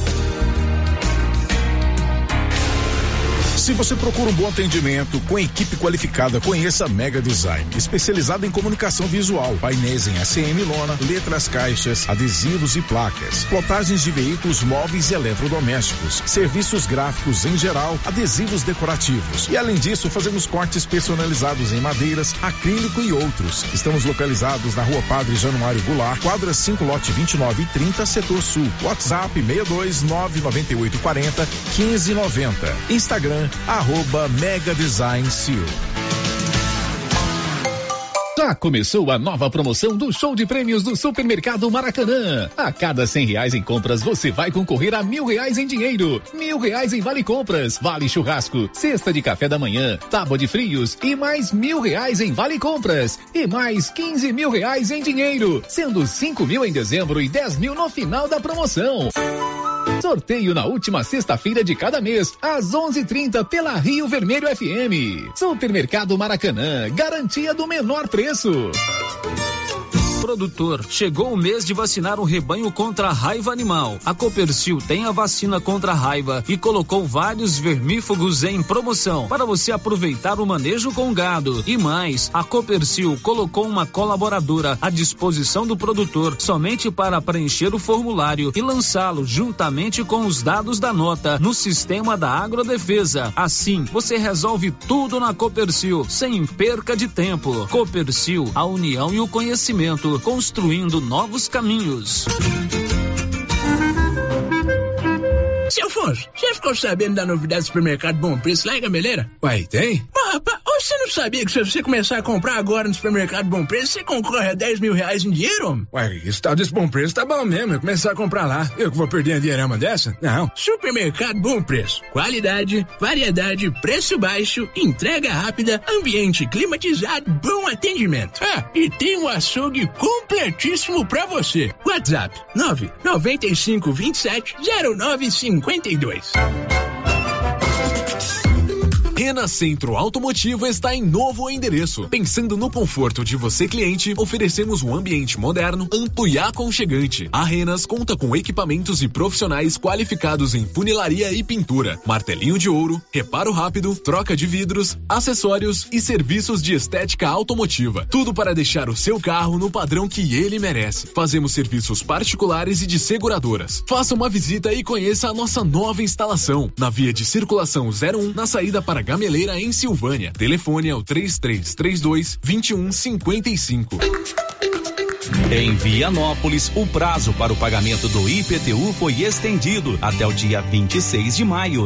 Se você procura um bom atendimento com equipe qualificada, conheça a Mega Design, especializada em comunicação visual, painéis em A C M lona, letras caixas, adesivos e placas, plotagens de veículos móveis e eletrodomésticos, serviços gráficos em geral, adesivos decorativos. E além disso, fazemos cortes personalizados em madeiras, acrílico e outros. Estamos localizados na Rua Padre Januário Goulart, quadra cinco, lote vinte e nove e trinta, setor sul. WhatsApp seis dois nove nove oito quatro zero um cinco nove zero. Instagram arroba Mega Design Seal. Já começou a nova promoção do show de prêmios do Supermercado Maracanã. A cada cem reais em compras, você vai concorrer a mil reais em dinheiro, mil reais em vale compras, vale churrasco, cesta de café da manhã, tábua de frios e mais mil reais em vale compras e mais quinze mil reais em dinheiro, sendo cinco mil em dezembro e dez mil no final da promoção. Sorteio na última sexta-feira de cada mês, às onze e trinta, pela Rio Vermelho F M. Supermercado Maracanã, garantia do menor preço. Produtor, chegou o mês de vacinar o rebanho contra a raiva animal. A Copercil tem a vacina contra a raiva e colocou vários vermífugos em promoção para você aproveitar o manejo com gado. E mais, a Copercil colocou uma colaboradora à disposição do produtor somente para preencher o formulário e lançá-lo juntamente com os dados da nota no sistema da Agrodefesa. Assim, você resolve tudo na Copercil, sem perca de tempo. Copercil, a união e o conhecimento, construindo novos caminhos. Seu Afonso, já ficou sabendo da novidade do Supermercado Bom Preço lá em Gameleira? Uai, tem? Ah, rapaz, você não sabia que se você começar a comprar agora no Supermercado Bom Preço, você concorre a dez mil reais em dinheiro, homem? Uai, esse tal desse Bom Preço tá bom mesmo, eu começar a comprar lá. Eu que vou perder a dinheirama dessa? Não. Supermercado Bom Preço. Qualidade, variedade, preço baixo, entrega rápida, ambiente climatizado, bom atendimento. Ah, e tem um açougue completíssimo pra você. WhatsApp, nove noventa e cinco vinte e sete zero nove cinco cinquenta e dois. Rena Centro Automotivo está em novo endereço. Pensando no conforto de você, cliente, oferecemos um ambiente moderno, amplo e aconchegante. A Renas conta com equipamentos e profissionais qualificados em funilaria e pintura, martelinho de ouro, reparo rápido, troca de vidros, acessórios e serviços de estética automotiva. Tudo para deixar o seu carro no padrão que ele merece. Fazemos serviços particulares e de seguradoras. Faça uma visita e conheça a nossa nova instalação, na via de circulação zero um, na saída para Gameleira, em Silvânia. Telefone é o três três três dois, dois um cinco cinco. Em Vianópolis, o prazo para o pagamento do I P T U foi estendido até o dia vinte e seis de maio,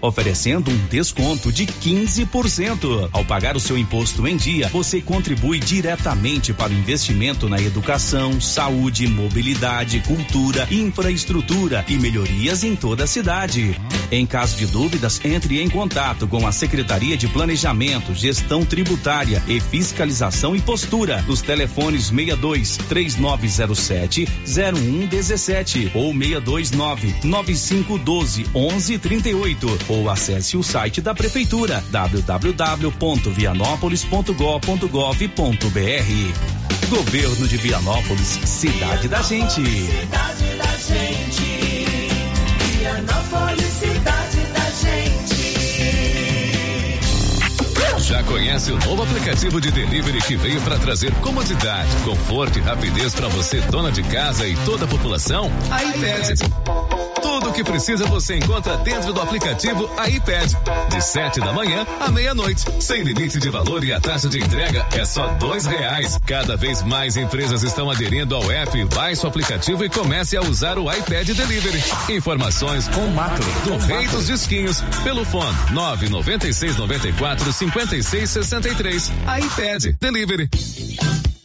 oferecendo um desconto de quinze por cento. Ao pagar o seu imposto em dia, você contribui diretamente para o investimento na educação, saúde, mobilidade, cultura, infraestrutura e melhorias em toda a cidade. Em caso de dúvidas, entre em contato com a Secretaria de Planejamento, Gestão Tributária e Fiscalização e Postura nos telefones seis dois, três nove zero sete, zero um um sete ou seis dois nove, nove cinco um dois, um um três oito. Ou acesse o site da prefeitura w w w ponto vianópolis ponto gov ponto br. Governo de Vianópolis, cidade da gente. Cidade da gente. Vianópolis, cidade da gente. Já conhece o novo aplicativo de delivery que veio para trazer comodidade, conforto e rapidez para você, dona de casa, e toda a população? A iPad. Tudo o que precisa você encontra dentro do aplicativo iPad, de sete da manhã à meia-noite, sem limite de valor, e a taxa de entrega é só dois reais. Cada vez mais empresas estão aderindo ao app. Baixe o aplicativo e comece a usar o iPad Delivery. Informações com macro do Rei dos Disquinhos pelo fone nove noventa e seis noventa e quatro cinquenta e seis sessenta e três. iPad Delivery.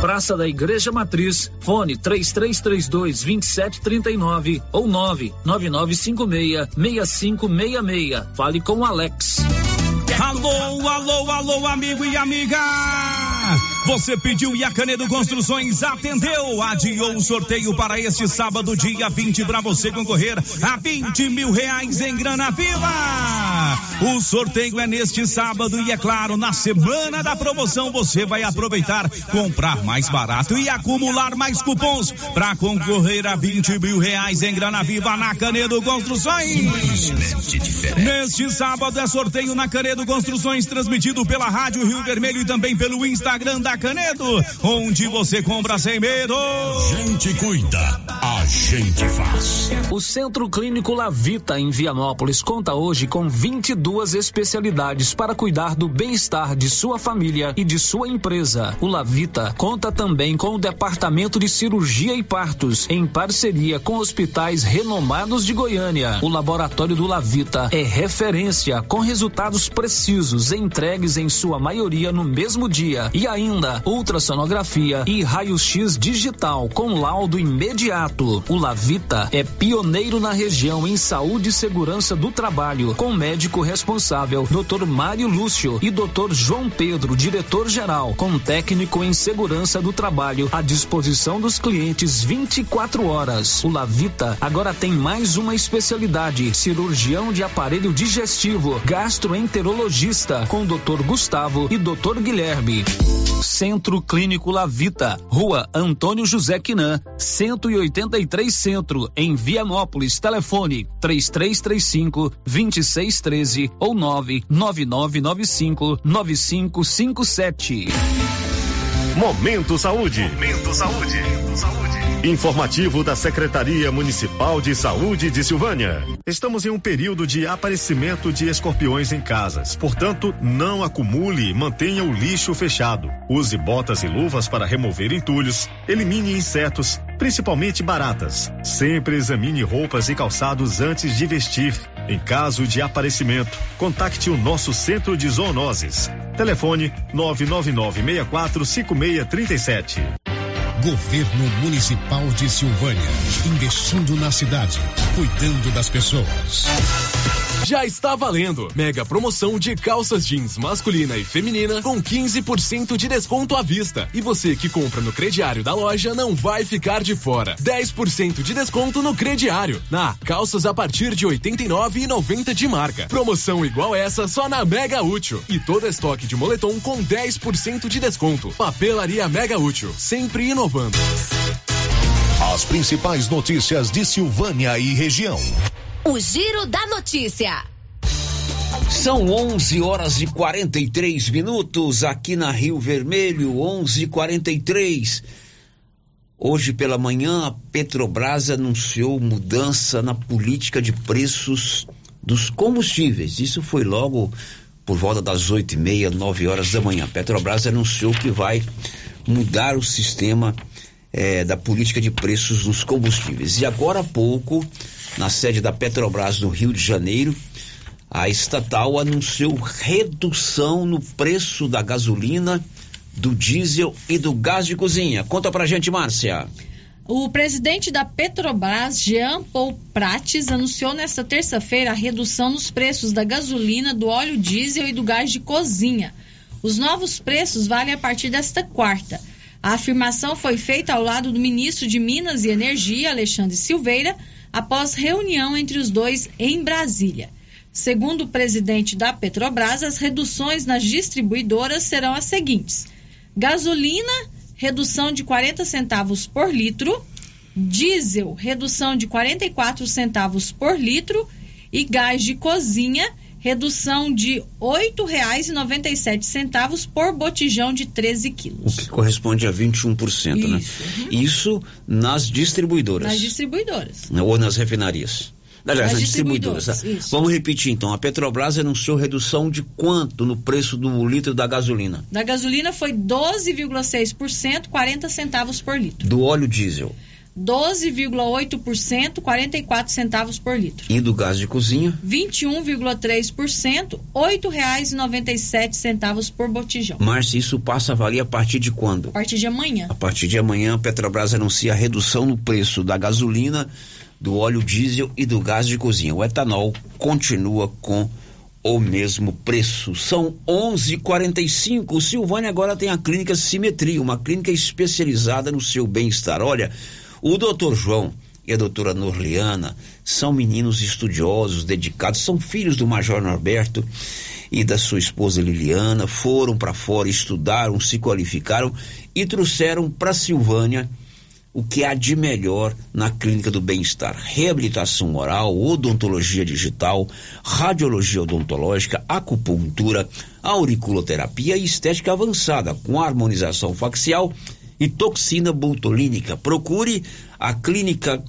Praça da Igreja Matriz, fone três três três dois, dois sete três nove ou nove nove nove cinco seis, seis cinco seis seis. Fale com Alex. Alô, alô, alô, amigo e amiga! Você pediu e a Canedo Construções atendeu, adiou o sorteio para este sábado, dia vinte, para você concorrer a vinte mil reais em grana viva. O sorteio é neste sábado e, é claro, na semana da promoção você vai aproveitar, comprar mais barato e acumular mais cupons para concorrer a vinte mil reais em grana viva na Canedo Construções. Neste sábado é sorteio na Canedo Construções, transmitido pela Rádio Rio Vermelho e também pelo Instagram da Canedo, onde você compra sem medo. Gente cuida, a gente faz. O Centro Clínico Lavita em Vianópolis conta hoje com vinte e duas especialidades para cuidar do bem-estar de sua família e de sua empresa. O Lavita conta também com o Departamento de Cirurgia e Partos, em parceria com hospitais renomados de Goiânia. O laboratório do Lavita é referência, com resultados precisos, entregues em sua maioria no mesmo dia, e a ainda ultrassonografia e raio-x digital com laudo imediato. O Lavita é pioneiro na região em saúde e segurança do trabalho, com médico responsável doutor Mário Lúcio e doutor João Pedro, diretor-geral, com técnico em segurança do trabalho à disposição dos clientes vinte e quatro horas. O Lavita agora tem mais uma especialidade: cirurgião de aparelho digestivo, gastroenterologista, com doutor Gustavo e doutor Guilherme. Centro Clínico Lavita, Rua Antônio José Quinan, cento e oitenta e três, Centro, em Vianópolis. Telefone três três três cinco, dois seis um três ou nove nove nove nove cinco, nove cinco cinco sete. Momento Saúde. Momento Saúde. Informativo da Secretaria Municipal de Saúde de Silvânia. Estamos em um período de aparecimento de escorpiões em casas. Portanto, não acumule e mantenha o lixo fechado. Use botas e luvas para remover entulhos. Elimine insetos, principalmente baratas. Sempre examine roupas e calçados antes de vestir. Em caso de aparecimento, contacte o nosso Centro de Zoonoses. Telefone nove nove nove seis quatro cinco seis três sete. Governo Municipal de Silvânia, investindo na cidade, cuidando das pessoas. Já está valendo! Mega promoção de calças jeans masculina e feminina com quinze por cento de desconto à vista. E você que compra no crediário da loja não vai ficar de fora. dez por cento de desconto no crediário. Na calças a partir de oitenta e nove reais e noventa centavos de marca. Promoção igual essa só na Mega Útil. E todo estoque de moletom com dez por cento de desconto. Papelaria Mega Útil, sempre inovando. As principais notícias de Silvânia e região. O Giro da Notícia. São onze horas e quarenta e três minutos aqui na Rio Vermelho, onze e quarenta e três. Hoje pela manhã, a Petrobras anunciou mudança na política de preços dos combustíveis. Isso foi logo por volta das oito e meia, nove horas da manhã. A Petrobras anunciou que vai mudar o sistema eh, da política de preços dos combustíveis. E agora há pouco, na sede da Petrobras no Rio de Janeiro, a estatal anunciou redução no preço da gasolina, do diesel e do gás de cozinha. Conta pra gente, Márcia. O presidente da Petrobras, Jean Paul Prates, anunciou nesta terça-feira a redução nos preços da gasolina, do óleo diesel e do gás de cozinha. Os novos preços valem a partir desta quarta. A afirmação foi feita ao lado do ministro de Minas e Energia, Alexandre Silveira, após reunião entre os dois em Brasília. Segundo o presidente da Petrobras, as reduções nas distribuidoras serão as seguintes: gasolina redução de quarenta centavos por litro, diesel, redução de quarenta e quatro centavos por litro e gás de cozinha, redução de oito reais e noventa e sete centavos por botijão de treze quilos. O que corresponde a vinte e um por cento, Isso, né? Uhum. Isso nas distribuidoras. Nas distribuidoras. Ou nas refinarias. Aliás, nas distribuidoras. distribuidoras. Tá? Vamos repetir, então. A Petrobras anunciou redução de quanto no preço do litro da gasolina? Da gasolina foi doze vírgula seis por cento, quarenta centavos por litro. Do óleo diesel? doze vírgula oito por cento, quarenta e quatro centavos por litro. E do gás de cozinha? vinte e um vírgula três por cento, oito reais e noventa e sete centavos por botijão. Mas isso passa a valer a partir de quando? A partir de amanhã. A partir de amanhã, a Petrobras anuncia a redução no preço da gasolina, do óleo diesel e do gás de cozinha. O etanol continua com o mesmo preço. São onze e quarenta e cinco. Silvânia agora tem a clínica Simetria, uma clínica especializada no seu bem-estar. Olha, o doutor João e a doutora Norliana são meninos estudiosos, dedicados, são filhos do Major Norberto e da sua esposa Liliana, foram para fora, estudaram, se qualificaram e trouxeram para Silvânia o que há de melhor na clínica do bem-estar: reabilitação oral, odontologia digital, radiologia odontológica, acupuntura, auriculoterapia e estética avançada com harmonização facial e toxina botulínica. Procure a clínica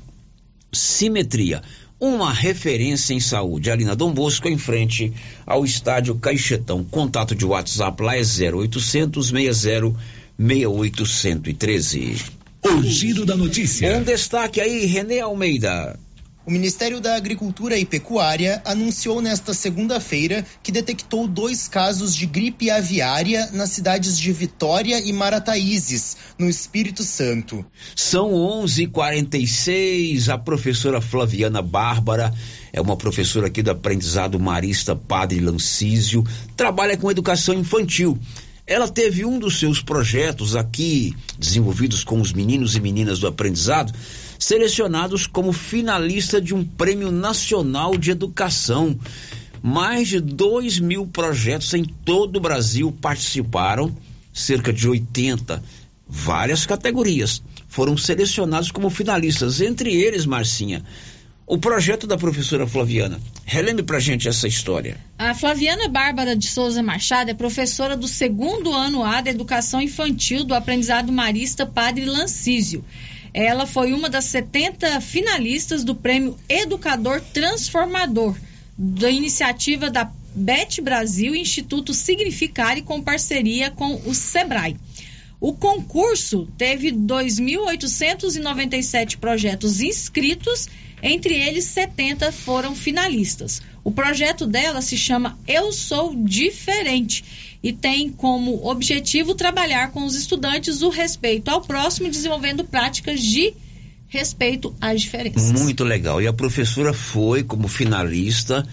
Simetria, uma referência em saúde, ali na Dom Bosco, em frente ao estádio Caixetão. Contato de WhatsApp lá é zero oitocentos, sessenta, sessenta e oito, cento e treze. O giro da notícia. Um destaque aí, René Almeida. O Ministério da Agricultura e Pecuária anunciou nesta segunda-feira que detectou dois casos de gripe aviária nas cidades de Vitória e Marataízes, no Espírito Santo. São onze e quarenta e seis, a professora Flaviana Bárbara é uma professora aqui do Aprendizado Marista Padre Lancísio, trabalha com educação infantil. Ela teve um dos seus projetos aqui, desenvolvidos com os meninos e meninas do aprendizado, selecionados como finalista de um prêmio nacional de educação. Mais de dois mil projetos em todo o Brasil participaram, cerca de oitenta, várias categorias, foram selecionados como finalistas, entre eles, Marcinha, o projeto da professora Flaviana. Relembre pra gente essa história. A Flaviana Bárbara de Souza Machado é professora do segundo ano A da Educação Infantil do Aprendizado Marista Padre Lancísio. Ela foi uma das setenta finalistas do Prêmio Educador Transformador, da iniciativa da B E T Brasil, Instituto Significare, com parceria com o SEBRAE. O concurso teve dois mil oitocentos e noventa e sete projetos inscritos, entre eles setenta foram finalistas. O projeto dela se chama Eu Sou Diferente e tem como objetivo trabalhar com os estudantes o respeito ao próximo, desenvolvendo práticas de respeito às diferenças. Muito legal. E a professora foi como finalista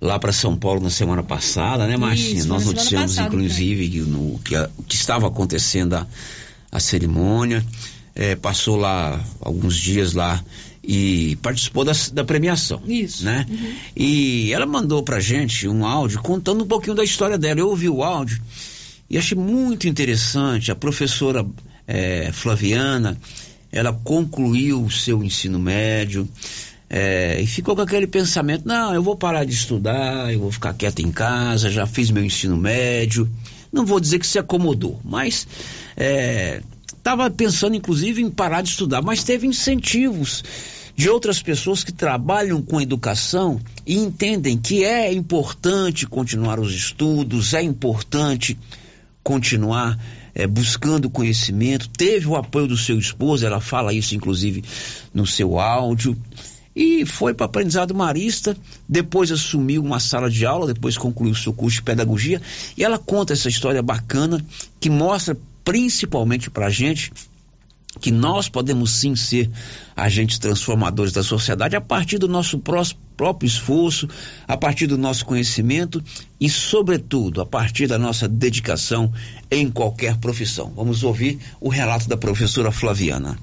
lá para São Paulo na semana passada, né, Marcinha? Isso, nós noticiamos, passada, inclusive, que, no, que, a, que estava acontecendo a, a cerimônia. É, passou lá alguns dias lá e participou da, da premiação. Isso. Né? Uhum. E ela mandou pra gente um áudio contando um pouquinho da história dela. Eu ouvi o áudio e achei muito interessante. A professora é, Flaviana, ela concluiu o seu ensino médio, É, e ficou com aquele pensamento: não, eu vou parar de estudar, eu vou ficar quieta em casa, já fiz meu ensino médio. Não vou dizer que se acomodou, mas estava é, pensando inclusive em parar de estudar, mas teve incentivos de outras pessoas que trabalham com educação e entendem que é importante continuar os estudos, é importante continuar É, buscando conhecimento. Teve o apoio do seu esposo, ela fala isso inclusive no seu áudio, e foi para o Aprendizado Marista, depois assumiu uma sala de aula, depois concluiu o seu curso de pedagogia, e ela conta essa história bacana que mostra principalmente para a gente que nós podemos sim ser agentes transformadores da sociedade a partir do nosso próprio esforço, a partir do nosso conhecimento e, sobretudo, a partir da nossa dedicação em qualquer profissão. Vamos ouvir o relato da professora Flaviana.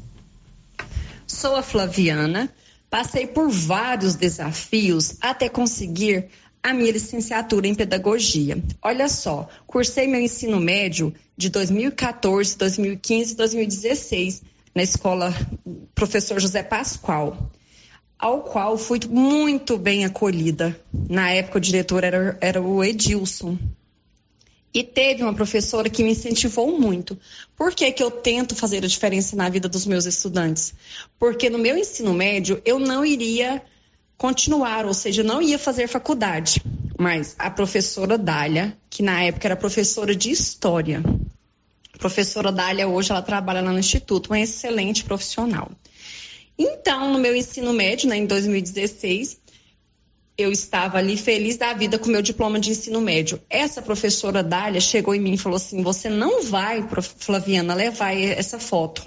Sou a Flaviana, passei por vários desafios até conseguir a minha licenciatura em pedagogia. Olha só, cursei meu ensino médio de dois mil e quatorze, dois mil e quinze, dois mil e dezesseis na escola Professor José Pascoal, ao qual fui muito bem acolhida. Na época o diretor era, era o Edilson. E teve uma professora que me incentivou muito. Por que que eu tento fazer a diferença na vida dos meus estudantes? Porque no meu ensino médio eu não iria continuar, ou seja, eu não ia fazer faculdade. Mas a professora Dália, que na época era professora de História, a professora Dália hoje ela trabalha lá no Instituto, uma excelente profissional. Então, no meu ensino médio, né, em dois mil e dezesseis, eu estava ali feliz da vida com meu diploma de ensino médio. Essa professora Dália chegou em mim e falou assim: você não vai, Flaviana, levar essa foto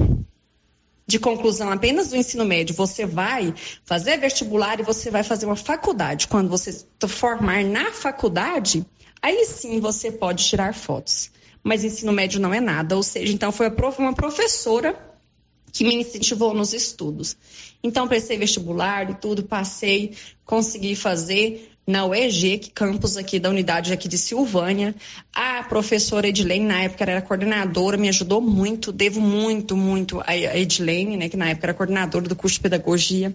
de conclusão apenas do ensino médio. Você vai fazer vestibular e você vai fazer uma faculdade. Quando você se formar na faculdade, aí sim você pode tirar fotos. Mas ensino médio não é nada. Ou seja, então foi uma professora que me incentivou nos estudos. Então, prestei vestibular e tudo, passei, consegui fazer na U E G, que campus aqui da unidade aqui de Silvânia. A professora Edlene, na época era coordenadora, me ajudou muito, devo muito, muito a Edlene, né, que na época era coordenadora do curso de pedagogia.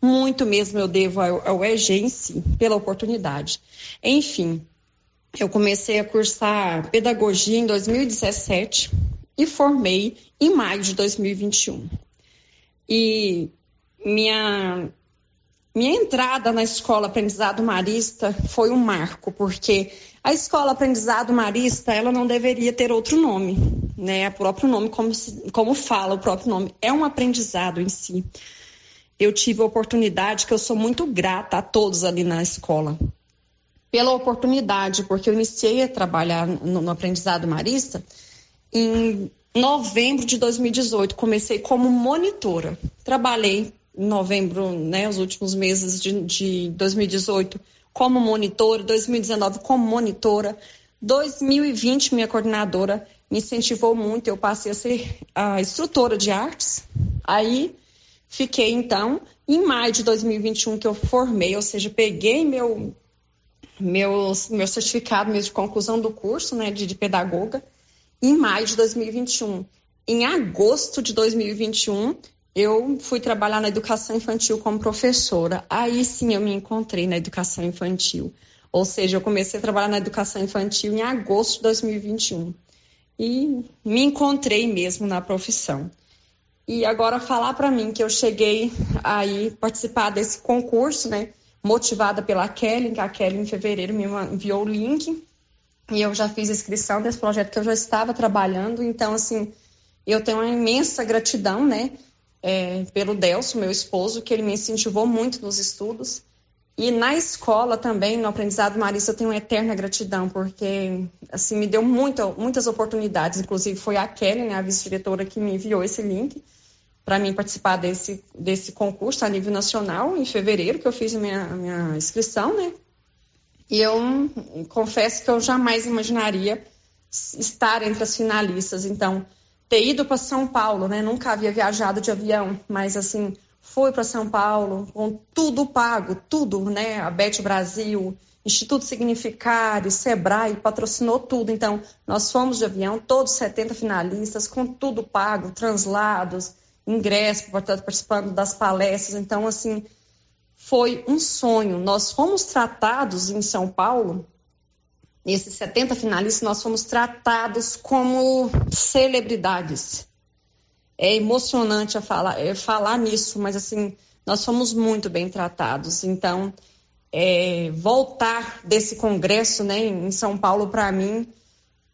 Muito mesmo eu devo à U E G em si, pela oportunidade. Enfim, eu comecei a cursar pedagogia em dois mil e dezessete, e formei em maio de dois mil e vinte e um. E minha, minha entrada na Escola Aprendizado Marista foi um marco, porque a Escola Aprendizado Marista, ela não deveria ter outro nome, né? O próprio nome, como, se, como fala o próprio nome, é um aprendizado em si. Eu tive a oportunidade, que eu sou muito grata a todos ali na escola, pela oportunidade, porque eu iniciei a trabalhar no, no Aprendizado Marista em novembro de dois mil e dezoito, comecei como monitora. Trabalhei em novembro, né, os últimos meses de, de dois mil e dezoito como monitora, dois mil e dezenove como monitora, dois mil e vinte minha coordenadora me incentivou muito, eu passei a ser a instrutora de artes. Aí fiquei então, em maio de dois mil e vinte e um que eu formei, ou seja, peguei meu, meu, meu certificado mesmo de conclusão do curso, né, de, de pedagoga. Em maio de dois mil e vinte e um, em agosto de dois mil e vinte e um, eu fui trabalhar na educação infantil como professora. Aí sim eu me encontrei na educação infantil. Ou seja, eu comecei a trabalhar na educação infantil em agosto de dois mil e vinte e um. E me encontrei mesmo na profissão. E agora falar para mim que eu cheguei aí participar desse concurso, né? Motivada pela Kelly, que a Kelly em fevereiro me enviou o link. E eu já fiz inscrição desse projeto que eu já estava trabalhando. Então, assim, eu tenho uma imensa gratidão, né, é, pelo Delcio, meu esposo, que ele me incentivou muito nos estudos. E na escola também, no Aprendizado Marista, eu tenho uma eterna gratidão, porque, assim, me deu muita, muitas oportunidades. Inclusive, foi a Kelly, né, a vice-diretora, que me enviou esse link para mim participar desse, desse concurso a nível nacional, em fevereiro, que eu fiz a minha, minha inscrição, né? E eu confesso que eu jamais imaginaria estar entre as finalistas. Então, ter ido para São Paulo, né? Nunca havia viajado de avião, mas assim, fui para São Paulo com tudo pago, tudo, né? A Bet Brasil, Instituto Significare, SEBRAE, patrocinou tudo. Então, nós fomos de avião, todos setenta finalistas, com tudo pago, translados, ingresso, participando das palestras. Então, assim, foi um sonho. Nós fomos tratados em São Paulo, esses setenta finalistas, nós fomos tratados como celebridades. É emocionante a falar, é falar nisso, mas assim, nós fomos muito bem tratados. Então, é, voltar desse congresso, né, em São Paulo, para mim,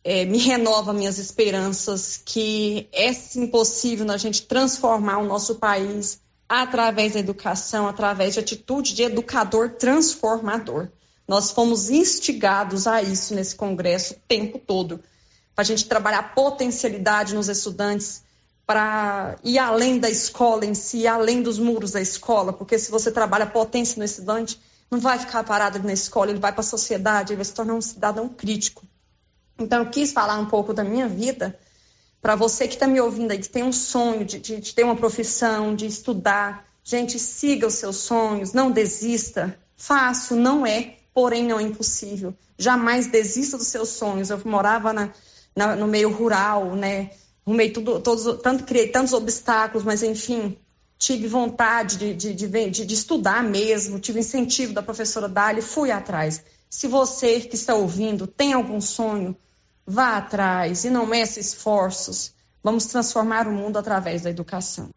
é, me renova minhas esperanças que é sim possível a gente transformar o nosso país através da educação, através de atitude de educador transformador. Nós fomos instigados a isso nesse congresso o tempo todo, para a gente trabalhar potencialidade nos estudantes, para ir além da escola em si, além dos muros da escola, porque se você trabalha potência no estudante, não vai ficar parado na escola, ele vai para a sociedade, ele vai se tornar um cidadão crítico. Então, eu quis falar um pouco da minha vida, para você que está me ouvindo aí, que tem um sonho de, de, de ter uma profissão, de estudar. Gente, siga os seus sonhos, não desista. Fácil não é, porém não é impossível. Jamais desista dos seus sonhos. Eu morava na, na, no meio rural, né? Rumei tudo, todos, tanto, criei tantos obstáculos, mas enfim, tive vontade de, de, de, de, de estudar mesmo, tive incentivo da professora Dália e fui atrás. Se você que está ouvindo tem algum sonho, vá atrás e não meça esforços. Vamos transformar o mundo através da educação.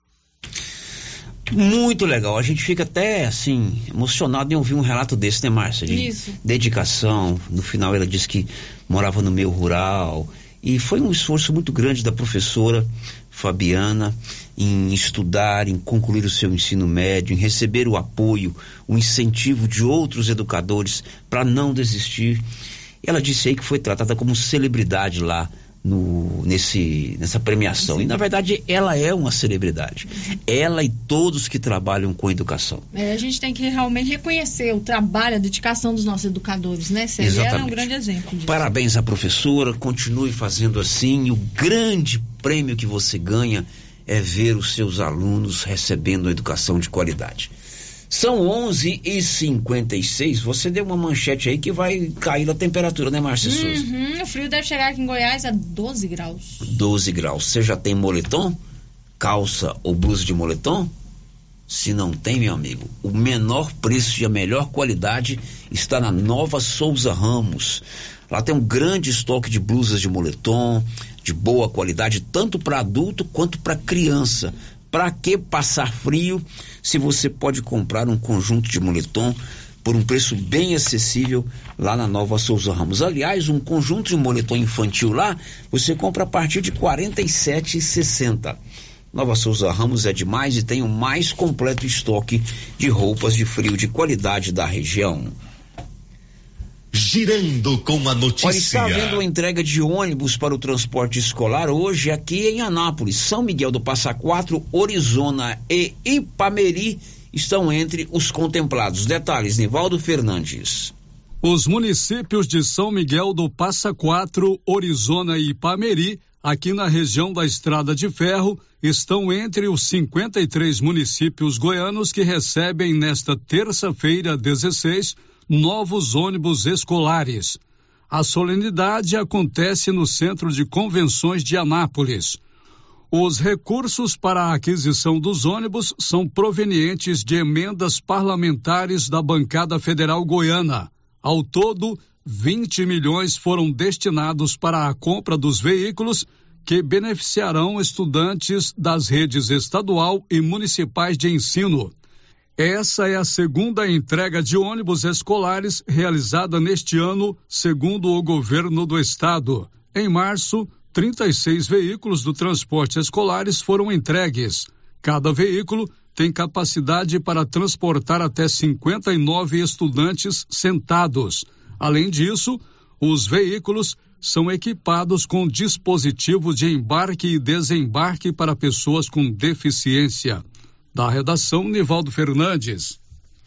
Muito legal, a gente fica até assim, emocionado em ouvir um relato desse, né, Márcia? De Isso. dedicação, no final ela disse que morava no meio rural, e foi um esforço muito grande da professora Fabiana em estudar, em concluir o seu ensino médio, em receber o apoio, o incentivo de outros educadores para não desistir. Ela disse aí que foi tratada como celebridade lá No, nesse, nessa premiação. Sim. E na verdade ela é uma celebridade. Uhum. Ela e todos que trabalham com educação. É, a gente tem que realmente reconhecer o trabalho, a dedicação dos nossos educadores, né? Exatamente. Ela é um grande exemplo disso. Parabéns à professora, continue fazendo assim. O grande prêmio que você ganha é ver os seus alunos recebendo educação de qualidade. São onze e cinquenta e seis. Você deu uma manchete aí que vai cair a temperatura, né, Márcia uhum, Souza? O frio deve chegar aqui em Goiás a doze graus. doze graus. Você já tem moletom? Calça ou blusa de moletom? Se não tem, meu amigo, o menor preço e a melhor qualidade está na Nova Souza Ramos. Lá tem um grande estoque de blusas de moletom, de boa qualidade, tanto para adulto quanto para criança. Para que passar frio se você pode comprar um conjunto de moletom por um preço bem acessível lá na Nova Souza Ramos? Aliás, um conjunto de moletom infantil lá você compra a partir de quarenta e sete reais e sessenta centavos. Nova Souza Ramos é demais e tem o mais completo estoque de roupas de frio de qualidade da região. Girando com a notícia. Olha, está havendo a entrega de ônibus para o transporte escolar hoje aqui em Anápolis. São Miguel do Passa Quatro, Orizona e Ipameri estão entre os contemplados. Detalhes, Nivaldo Fernandes. Os municípios de São Miguel do Passa Quatro, Orizona e Ipameri, aqui na região da Estrada de Ferro, estão entre os cinquenta e três municípios goianos que recebem nesta terça-feira, dezesseis, novos ônibus escolares. A solenidade acontece no Centro de Convenções de Anápolis. Os recursos para a aquisição dos ônibus são provenientes de emendas parlamentares da bancada federal goiana. Ao todo, vinte milhões foram destinados para a compra dos veículos que beneficiarão estudantes das redes estadual e municipais de ensino. Essa é a segunda entrega de ônibus escolares realizada neste ano, segundo o governo do estado. Em março, trinta e seis veículos do transporte escolares foram entregues. Cada veículo tem capacidade para transportar até cinquenta e nove estudantes sentados. Além disso, os veículos são equipados com dispositivo de embarque e desembarque para pessoas com deficiência. Da redação, Nivaldo Fernandes.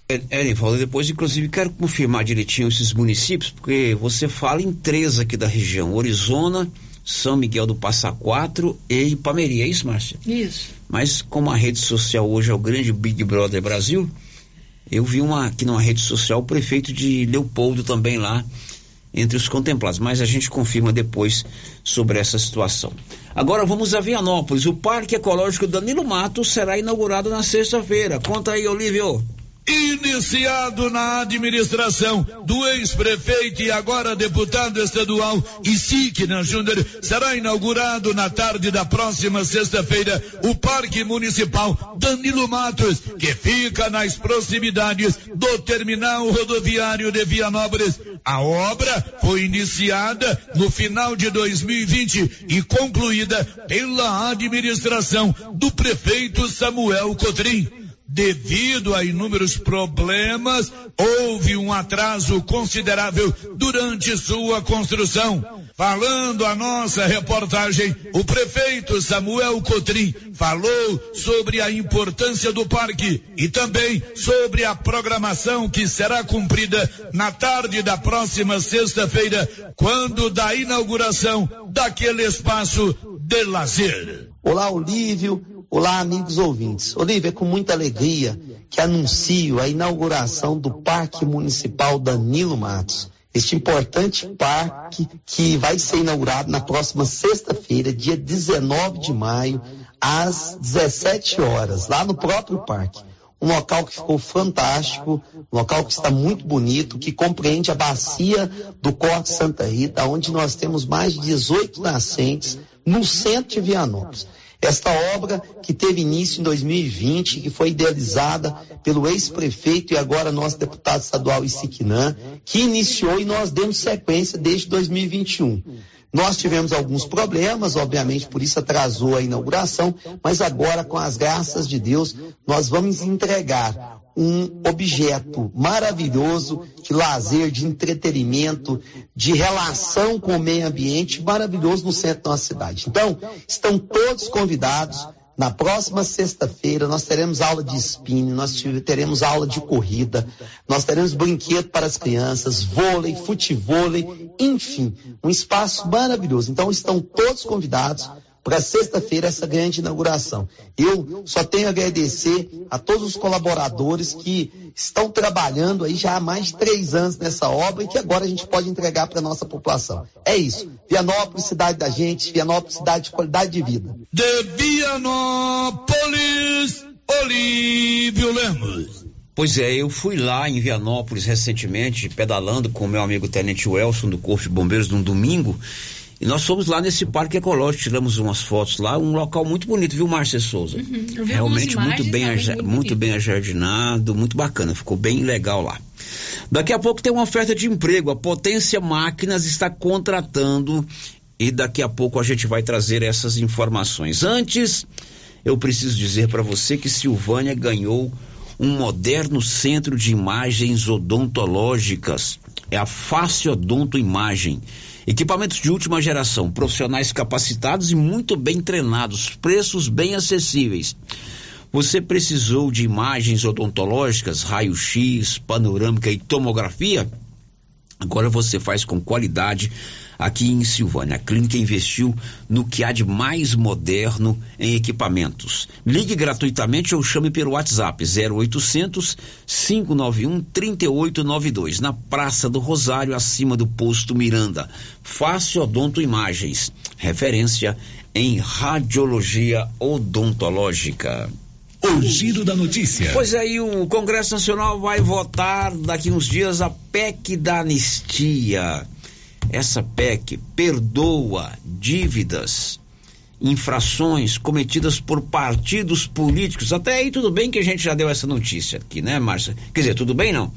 É, é, Nivaldo, depois, inclusive, quero confirmar direitinho esses municípios, porque você fala em três aqui da região: Orizona, São Miguel do Passa Quatro e Ipameri. É isso, Márcia? Isso. Mas como a rede social hoje é o grande Big Brother Brasil, eu vi uma, aqui numa rede social o prefeito de Leopoldo também lá, entre os contemplados, mas a gente confirma depois sobre essa situação. Agora vamos a Vianópolis. O Parque Ecológico Danilo Matos será inaugurado na sexta-feira. Conta aí, Olívio. Iniciado na administração do ex-prefeito e agora deputado estadual Isiquina Júnior, será inaugurado na tarde da próxima sexta-feira o Parque Municipal Danilo Matos, que fica nas proximidades do terminal rodoviário de Vianópolis. A obra foi iniciada no final de dois mil e vinte e concluída pela administração do prefeito Samuel Cotrim. Devido a inúmeros problemas, houve um atraso considerável durante sua construção. Falando a nossa reportagem, o prefeito Samuel Cotrim falou sobre a importância do parque e também sobre a programação que será cumprida na tarde da próxima sexta-feira, quando da inauguração daquele espaço de lazer. Olá, Olívio. Olá, amigos ouvintes. Olívia, é com muita alegria que anuncio a inauguração do Parque Municipal Danilo Matos. Este importante parque que vai ser inaugurado na próxima sexta-feira, dia dezenove de maio, às dezessete horas, lá no próprio parque. Um local que ficou fantástico, um local que está muito bonito, que compreende a bacia do Corte Santa Rita, onde nós temos mais de dezoito nascentes no centro de Vianópolis. Esta obra que teve início em dois mil e vinte, que foi idealizada pelo ex-prefeito e agora nosso deputado estadual Isiquinã, que iniciou e nós demos sequência desde dois mil e vinte e um. Nós tivemos alguns problemas, obviamente, por isso atrasou a inauguração, mas agora, com as graças de Deus, nós vamos entregar um objeto maravilhoso de lazer, de entretenimento, de relação com o meio ambiente maravilhoso no centro da nossa cidade. Então, estão todos convidados. Na próxima sexta-feira nós teremos aula de spinning, nós teremos aula de corrida, nós teremos brinquedo para as crianças, vôlei, futevôlei, enfim, um espaço maravilhoso. Então estão todos convidados para sexta-feira essa grande inauguração. Eu só tenho a agradecer a todos os colaboradores que estão trabalhando aí já há mais de três anos nessa obra e que agora a gente pode entregar para a nossa população. É isso. Vianópolis, cidade da gente. Vianópolis, cidade de qualidade de vida. De Vianópolis, Olívio Lemos. Pois é, eu fui lá em Vianópolis recentemente, pedalando com o meu amigo Tenente Welson do Corpo de Bombeiros num domingo. E nós fomos lá nesse parque ecológico, tiramos umas fotos lá, um local muito bonito, viu, Márcia Souza? Uhum, eu vi realmente muito bem, aja- muito, muito bem ajardinado, muito bacana, ficou bem legal lá. Daqui a pouco tem uma oferta de emprego, a Potência Máquinas está contratando e daqui a pouco a gente vai trazer essas informações. Antes, eu preciso dizer para você que Silvânia ganhou um moderno centro de imagens odontológicas, é a Face Odonto Imagem. Equipamentos de última geração, profissionais capacitados e muito bem treinados, preços bem acessíveis. Você precisou de imagens odontológicas, raio-x, panorâmica e tomografia? Agora você faz com qualidade aqui em Silvânia. A clínica investiu no que há de mais moderno em equipamentos. Ligue gratuitamente ou chame pelo WhatsApp zero oitocentos, cinco nove um, três oito nove dois, na Praça do Rosário, acima do posto Miranda. Fácil Odonto Imagens, referência em radiologia odontológica. O giro da notícia. Pois aí, o Congresso Nacional vai votar daqui uns dias a P E C da anistia. Essa P E C perdoa dívidas, infrações cometidas por partidos políticos. Até aí tudo bem que a gente já deu essa notícia aqui, né, Márcia? Quer dizer, tudo bem não.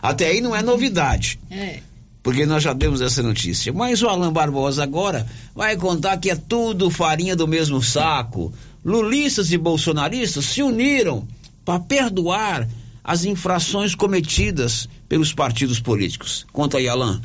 Até aí não é novidade. É. Porque nós já demos essa notícia. Mas o Alain Barbosa agora vai contar que é tudo farinha do mesmo saco. Lulistas e bolsonaristas se uniram para perdoar as infrações cometidas pelos partidos políticos. Conta aí, Alain.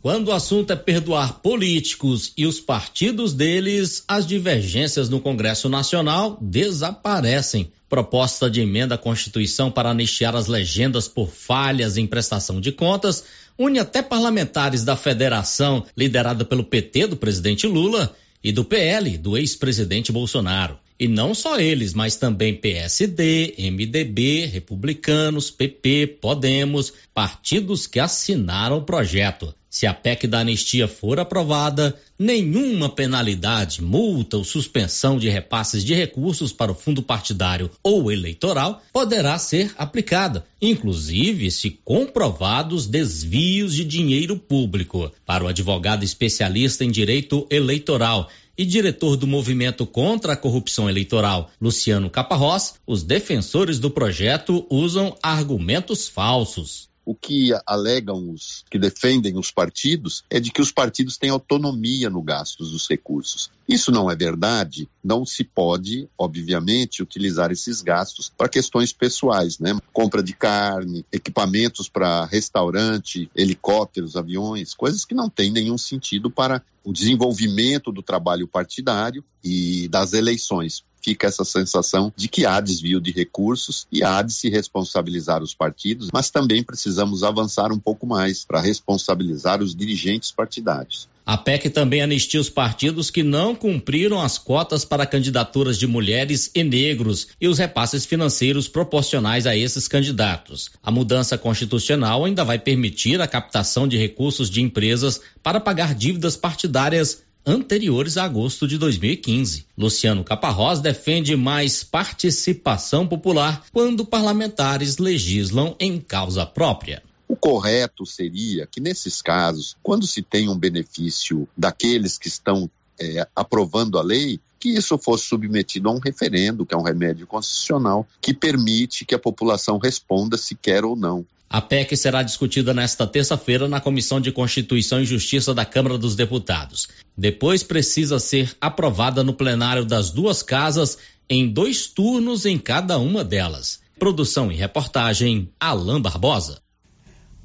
Quando o assunto é perdoar políticos e os partidos deles, as divergências no Congresso Nacional desaparecem. Proposta de emenda à Constituição para anistiar as legendas por falhas em prestação de contas une até parlamentares da federação, liderada pelo P T do presidente Lula, e do P L do ex-presidente Bolsonaro. E não só eles, mas também P S D, M D B, Republicanos, P P, Podemos, partidos que assinaram o projeto. Se a P E C da anistia for aprovada, nenhuma penalidade, multa ou suspensão de repasses de recursos para o fundo partidário ou eleitoral poderá ser aplicada, inclusive se comprovados desvios de dinheiro público. Para o advogado especialista em direito eleitoral e diretor do Movimento Contra a Corrupção Eleitoral, Luciano Caparrós, os defensores do projeto usam argumentos falsos. O que alegam os que defendem os partidos é de que os partidos têm autonomia no gasto dos recursos. Isso não é verdade. Não se pode, obviamente, utilizar esses gastos para questões pessoais, né? Compra de carne, equipamentos para restaurante, helicópteros, aviões, coisas que não têm nenhum sentido para o desenvolvimento do trabalho partidário e das eleições. Fica essa sensação de que há desvio de recursos e há de se responsabilizar os partidos, mas também precisamos avançar um pouco mais para responsabilizar os dirigentes partidários. A P E C também anistia os partidos que não cumpriram as cotas para candidaturas de mulheres e negros e os repasses financeiros proporcionais a esses candidatos. A mudança constitucional ainda vai permitir a captação de recursos de empresas para pagar dívidas partidárias anteriores a agosto de dois mil e quinze. Luciano Caparrós defende mais participação popular quando parlamentares legislam em causa própria. O correto seria que, nesses casos, quando se tem um benefício daqueles que estão é, aprovando a lei, que isso fosse submetido a um referendo, que é um remédio constitucional, que permite que a população responda se quer ou não. A P E C será discutida nesta terça-feira na Comissão de Constituição e Justiça da Câmara dos Deputados. Depois precisa ser aprovada no plenário das duas casas em dois turnos em cada uma delas. Produção e reportagem, Alain Barbosa.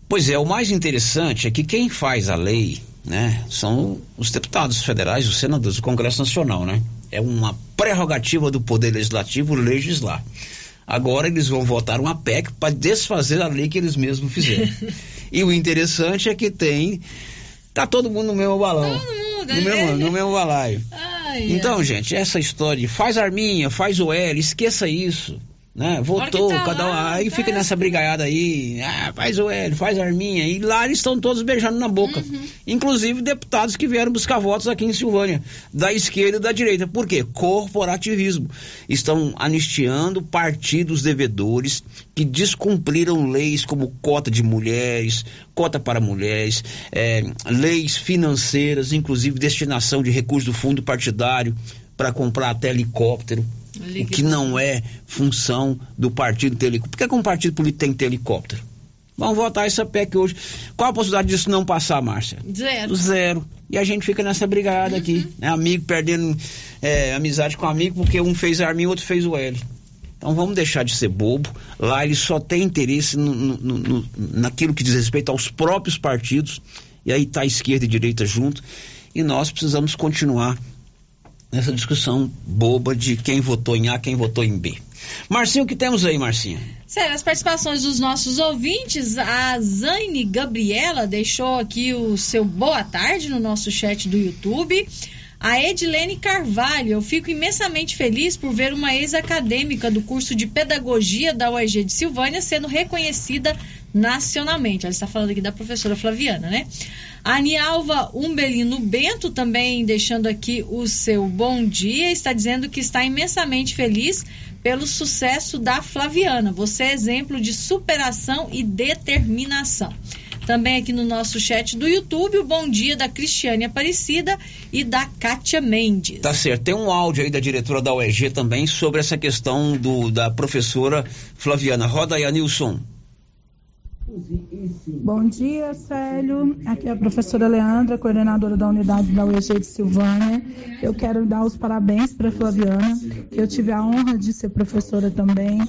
Pois é, o mais interessante é que quem faz a lei, né, são os deputados federais, os senadores, o Congresso Nacional, né? É uma prerrogativa do Poder Legislativo legislar. Agora eles vão votar uma P E C para desfazer a lei que eles mesmos fizeram. E o interessante é que tem... Tá todo mundo no mesmo balão. Todo mundo. No mesmo, no mesmo balaio. Ai, então, ai. gente, essa história de faz arminha, faz o L, esqueça isso. Né? Votou, tá cada um. Aí tá. Fica nessa brigaiada aí, ah, faz o L, faz a arminha. E lá eles estão todos beijando na boca. Uhum. Inclusive deputados que vieram buscar votos aqui em Silvânia, da esquerda e da direita. Por quê? Corporativismo. Estão anistiando partidos devedores que descumpriram leis como cota de mulheres, cota para mulheres, é, leis financeiras, inclusive destinação de recursos do fundo partidário para comprar até helicóptero. O que não é função do partido ter helicóptero. Por que, é que um partido político tem que ter helicóptero? Vamos votar essa P E C hoje. Qual a possibilidade disso não passar, Márcia? Zero. Zero. E a gente fica nessa brigada uhum. aqui, né? Amigo perdendo é, amizade com amigo porque um fez a arminha e o outro fez o L. Então vamos deixar de ser bobo. Lá ele só tem interesse no, no, no, naquilo que diz respeito aos próprios partidos. E aí está esquerda e direita junto. E nós precisamos continuar nessa discussão boba de quem votou em A, quem votou em B. Marcinho, o que temos aí, Marcinho? Sério, as participações dos nossos ouvintes, a Zaine Gabriela deixou aqui o seu boa tarde no nosso chat do YouTube. A Edlene Carvalho, eu fico imensamente feliz por ver uma ex-acadêmica do curso de Pedagogia da U E G de Silvânia sendo reconhecida nacionalmente. Ela está falando aqui da professora Flaviana, né? A Nialva Umbelino Bento também deixando aqui o seu bom dia, está dizendo que está imensamente feliz pelo sucesso da Flaviana. Você é exemplo de superação e determinação. Também aqui no nosso chat do YouTube, o bom dia da Cristiane Aparecida e da Kátia Mendes. Tá certo, tem um áudio aí da diretora da U E G também sobre essa questão do, da professora Flaviana. Roda aí, Anilson. Bom dia, Célio. Aqui é a professora Leandra, coordenadora da unidade da U E G de Silvânia. Eu quero dar os parabéns para a Flaviana. Eu tive a honra de ser professora também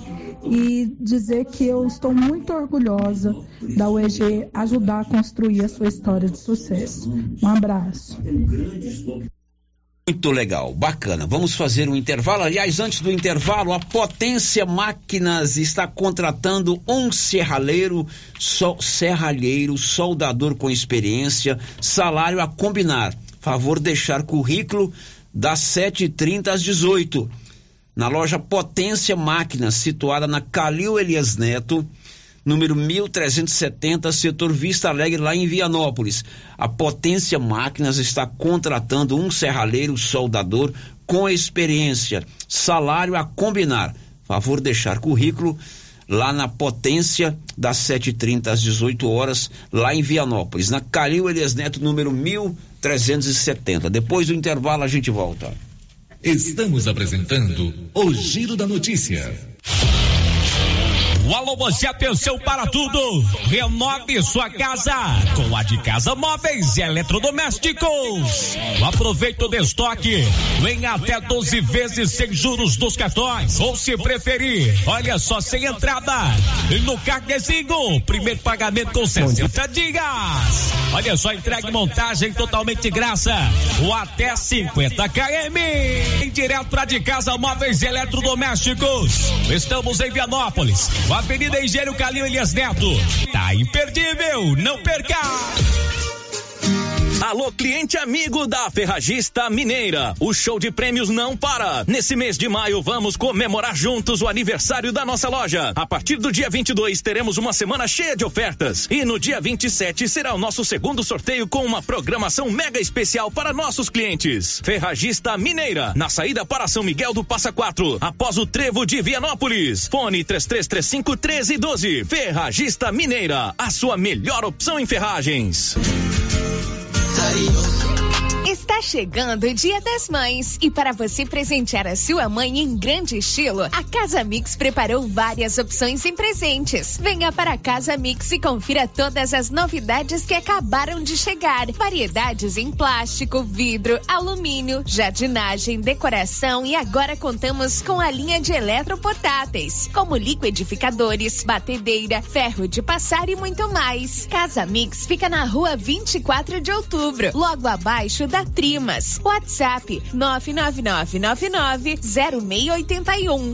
e dizer que eu estou muito orgulhosa da U E G ajudar a construir a sua história de sucesso. Um abraço. Muito legal, bacana. Vamos fazer um intervalo. Aliás, antes do intervalo, a Potência Máquinas está contratando um serralheiro, so, serralheiro, soldador com experiência, salário a combinar. Favor deixar currículo das sete e trinta às dezoito. Na loja Potência Máquinas, situada na Calil Elias Neto, número mil trezentos e setenta, setor Vista Alegre, lá em Vianópolis. A Potência Máquinas está contratando um serralheiro soldador com experiência. Salário a combinar. Favor deixar currículo lá na Potência, das sete e trinta às dezoito horas, lá em Vianópolis, na Calil Elias Neto, número mil trezentos e setenta. Depois do intervalo a gente volta. Estamos apresentando o Giro da Notícia. O Alô, você pensou para tudo? Renove sua casa com a de Casa Móveis e Eletrodomésticos. Aproveite o destoque em até doze vezes sem juros dos cartões, ou se preferir, olha só, sem entrada. E no carnezinho, primeiro pagamento com sessenta dias. Olha só, entrega e montagem totalmente de graça, ou até cinquenta quilômetros. Em direto para de Casa Móveis e Eletrodomésticos. Estamos em Vianópolis, Avenida Engenheiro Calil Elias Neto. Tá imperdível, não perca! Alô, cliente amigo da Ferragista Mineira. O show de prêmios não para. Nesse mês de maio, vamos comemorar juntos o aniversário da nossa loja. A partir do dia vinte e dois, teremos uma semana cheia de ofertas. E no dia vinte e sete, será o nosso segundo sorteio com uma programação mega especial para nossos clientes. Ferragista Mineira, na saída para São Miguel do Passa Quatro, após o trevo de Vianópolis. Fone três três três cinco, um três um dois. Ferragista Mineira, a sua melhor opção em ferragens. Está chegando o Dia das Mães e para você presentear a sua mãe em grande estilo, a Casa Mix preparou várias opções em presentes. Venha para a Casa Mix e confira todas as novidades que acabaram de chegar. Variedades em plástico, vidro, alumínio, jardinagem, decoração e agora contamos com a linha de eletroportáteis, como liquidificadores, batedeira, ferro de passar e muito mais. Casa Mix fica na rua vinte e quatro de outubro, logo abaixo da Trimas. WhatsApp nove nove nove nove nove zero seis oito um.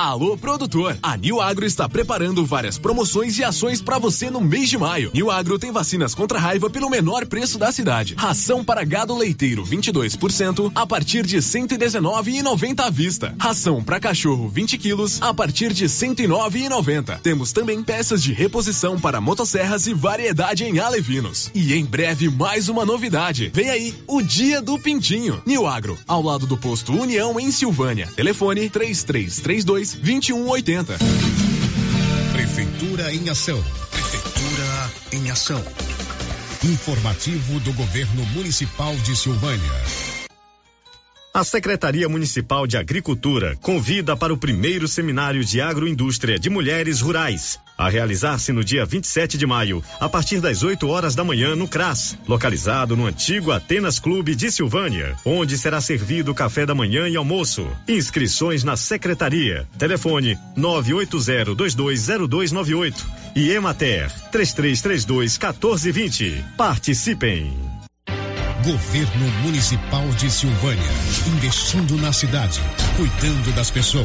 Alô, produtor! A New Agro está preparando várias promoções e ações para você no mês de maio. New Agro tem vacinas contra a raiva pelo menor preço da cidade. Ração para gado leiteiro vinte e dois por cento a partir de cento e dezenove reais e noventa centavos à vista. Ração para cachorro vinte quilos a partir de cento e nove reais e noventa centavos. Temos também peças de reposição para motosserras e variedade em alevinos. E em breve mais uma novidade. Vem aí o Dia do Pintinho. New Agro, ao lado do posto União em Silvânia. Telefone três três três dois vinte e um oitenta. Prefeitura em ação. Prefeitura em ação. Informativo do Governo Municipal de Silvânia. A Secretaria Municipal de Agricultura convida para o primeiro seminário de agroindústria de mulheres rurais, a realizar-se no dia vinte e sete de maio, a partir das oito horas da manhã no C R A S, localizado no antigo Atenas Clube de Silvânia, onde será servido café da manhã e almoço. Inscrições na Secretaria. Telefone nove oito zero dois dois zero dois nove oito e Emater três três três dois um quatro dois zero. Participem! Governo Municipal de Silvânia, investindo na cidade, cuidando das pessoas.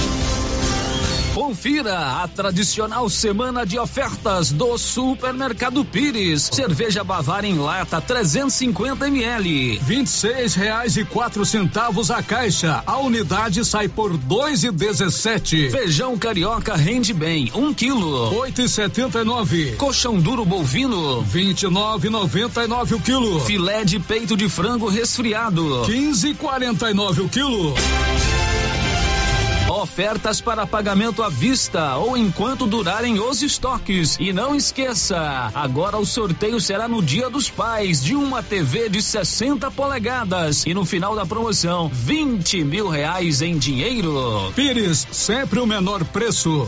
Confira a tradicional semana de ofertas do Supermercado Pires. Cerveja Bavária em lata trezentos e cinquenta mililitros, vinte e seis reais e quatro centavos a caixa. A unidade sai por dois e dezessete. Feijão carioca rende bem, um quilo, oito e setenta e nove. Coxão duro bovino, vinte e nove e noventa e nove o quilo. Filé de peito de frango resfriado, quinze e quarenta e nove o quilo. Ofertas para pagamento à vista ou enquanto durarem os estoques. E não esqueça, agora o sorteio será no Dia dos Pais de uma T V de sessenta polegadas e no final da promoção vinte mil reais em dinheiro. Pires, sempre o menor preço.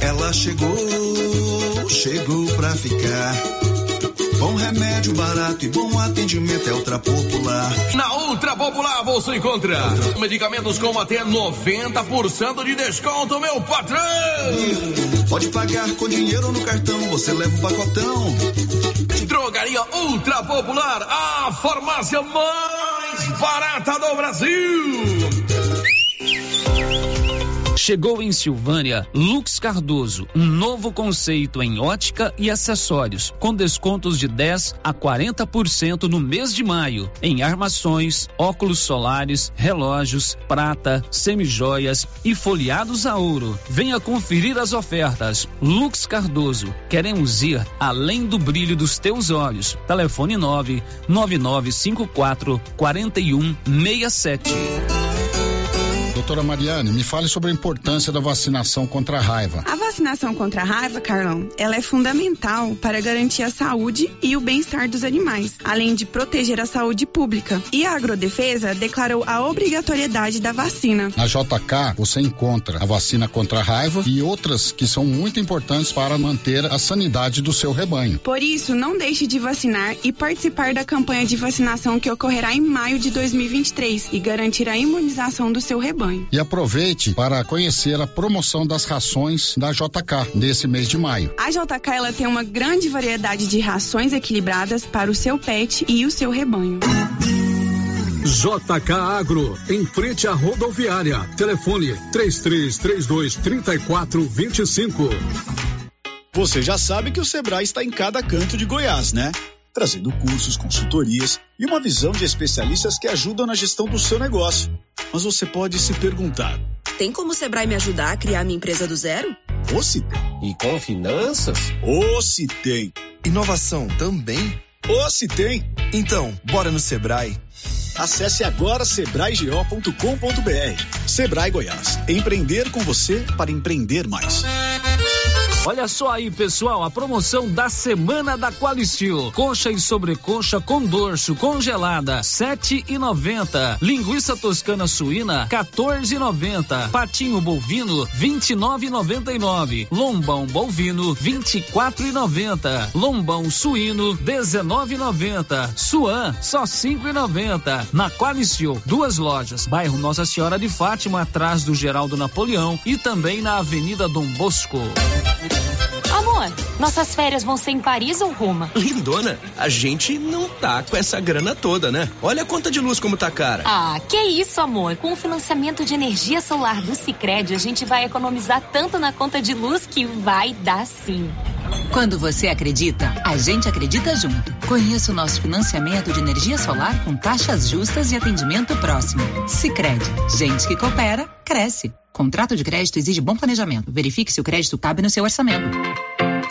Ela chegou, chegou pra ficar. Bom remédio, barato e bom atendimento é Ultra Popular. Na Ultra Popular você encontra medicamentos com até noventa por cento de desconto, meu patrão! Pode pagar com dinheiro ou no cartão, você leva o pacotão. Drogaria Ultra Popular, a farmácia mais barata do Brasil! Chegou em Silvânia Lux Cardoso, um novo conceito em ótica e acessórios, com descontos de dez a quarenta por cento no mês de maio, em armações, óculos solares, relógios, prata, semijoias e folheados a ouro. Venha conferir as ofertas. Lux Cardoso, queremos ir além do brilho dos teus olhos. Telefone nove nove nove cinco quatro quatro um seis sete. Doutora Mariane, me fale sobre a importância da vacinação contra a raiva. A vacinação contra a raiva, Carlão, ela é fundamental para garantir a saúde e o bem-estar dos animais, além de proteger a saúde pública. E a Agrodefesa declarou a obrigatoriedade da vacina. Na J K, você encontra a vacina contra a raiva e outras que são muito importantes para manter a sanidade do seu rebanho. Por isso, não deixe de vacinar e participar da campanha de vacinação que ocorrerá em maio de dois mil e vinte e três e garantir a imunização do seu rebanho. E aproveite para conhecer a promoção das rações da J K nesse mês de maio. A J K ela tem uma grande variedade de rações equilibradas para o seu pet e o seu rebanho. J K Agro, em frente à rodoviária. Telefone três três três dois, três quatro dois cinco. Você já sabe que o SEBRAE está em cada canto de Goiás, né? Trazendo cursos, consultorias e uma visão de especialistas que ajudam na gestão do seu negócio. Mas você pode se perguntar: tem como o SEBRAE me ajudar a criar minha empresa do zero? Ou se tem. E com finanças? Ou se tem. Inovação também? Ou se tem. Então, bora no SEBRAE. Acesse agora sebrae g o ponto com ponto b r. SEBRAE Goiás. Empreender com você para empreender mais. Olha só aí, pessoal, a promoção da semana da Qualicil. Coxa e sobrecoxa com dorso congelada, sete e noventa. Linguiça toscana suína, quatorze e noventa. Patinho bovino, vinte e nove e noventa e nove. Lombão bovino, vinte e quatro e noventa. Lombão suíno, dezenove e noventa. Suan, só cinco e noventa. Na Qualicil, duas lojas, bairro Nossa Senhora de Fátima, atrás do Geraldo Napoleão e também na Avenida Dom Bosco. Amor, nossas férias vão ser em Paris ou Roma? Lindona, a gente não tá com essa grana toda, né? Olha a conta de luz como tá cara. Ah, que isso, amor. Com o financiamento de energia solar do Sicredi, a gente vai economizar tanto na conta de luz que vai dar sim. Quando você acredita, a gente acredita junto. Conheça o nosso financiamento de energia solar com taxas justas e atendimento próximo. Sicredi, gente que coopera, cresce. Contrato de crédito exige bom planejamento. Verifique se o crédito cabe no seu orçamento.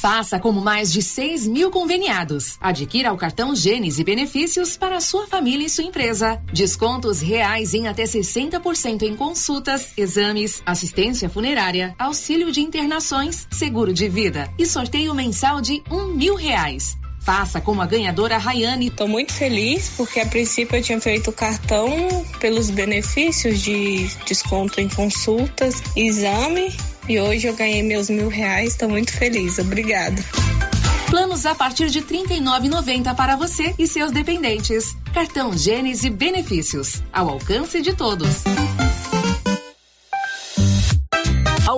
Faça como mais de seis mil conveniados. Adquira o cartão Gênesis e benefícios para a sua família e sua empresa. Descontos reais em até sessenta por cento em consultas, exames, assistência funerária, auxílio de internações, seguro de vida e sorteio mensal de um mil reais. Faça como a ganhadora Rayane. Tô muito feliz porque a princípio eu tinha feito o cartão pelos benefícios de desconto em consultas, exame, e hoje eu ganhei meus mil reais. Tô muito feliz, obrigada. Planos a partir de trinta e nove reais e noventa centavos para você e seus dependentes. Cartão Gênesis e benefícios, ao alcance de todos. A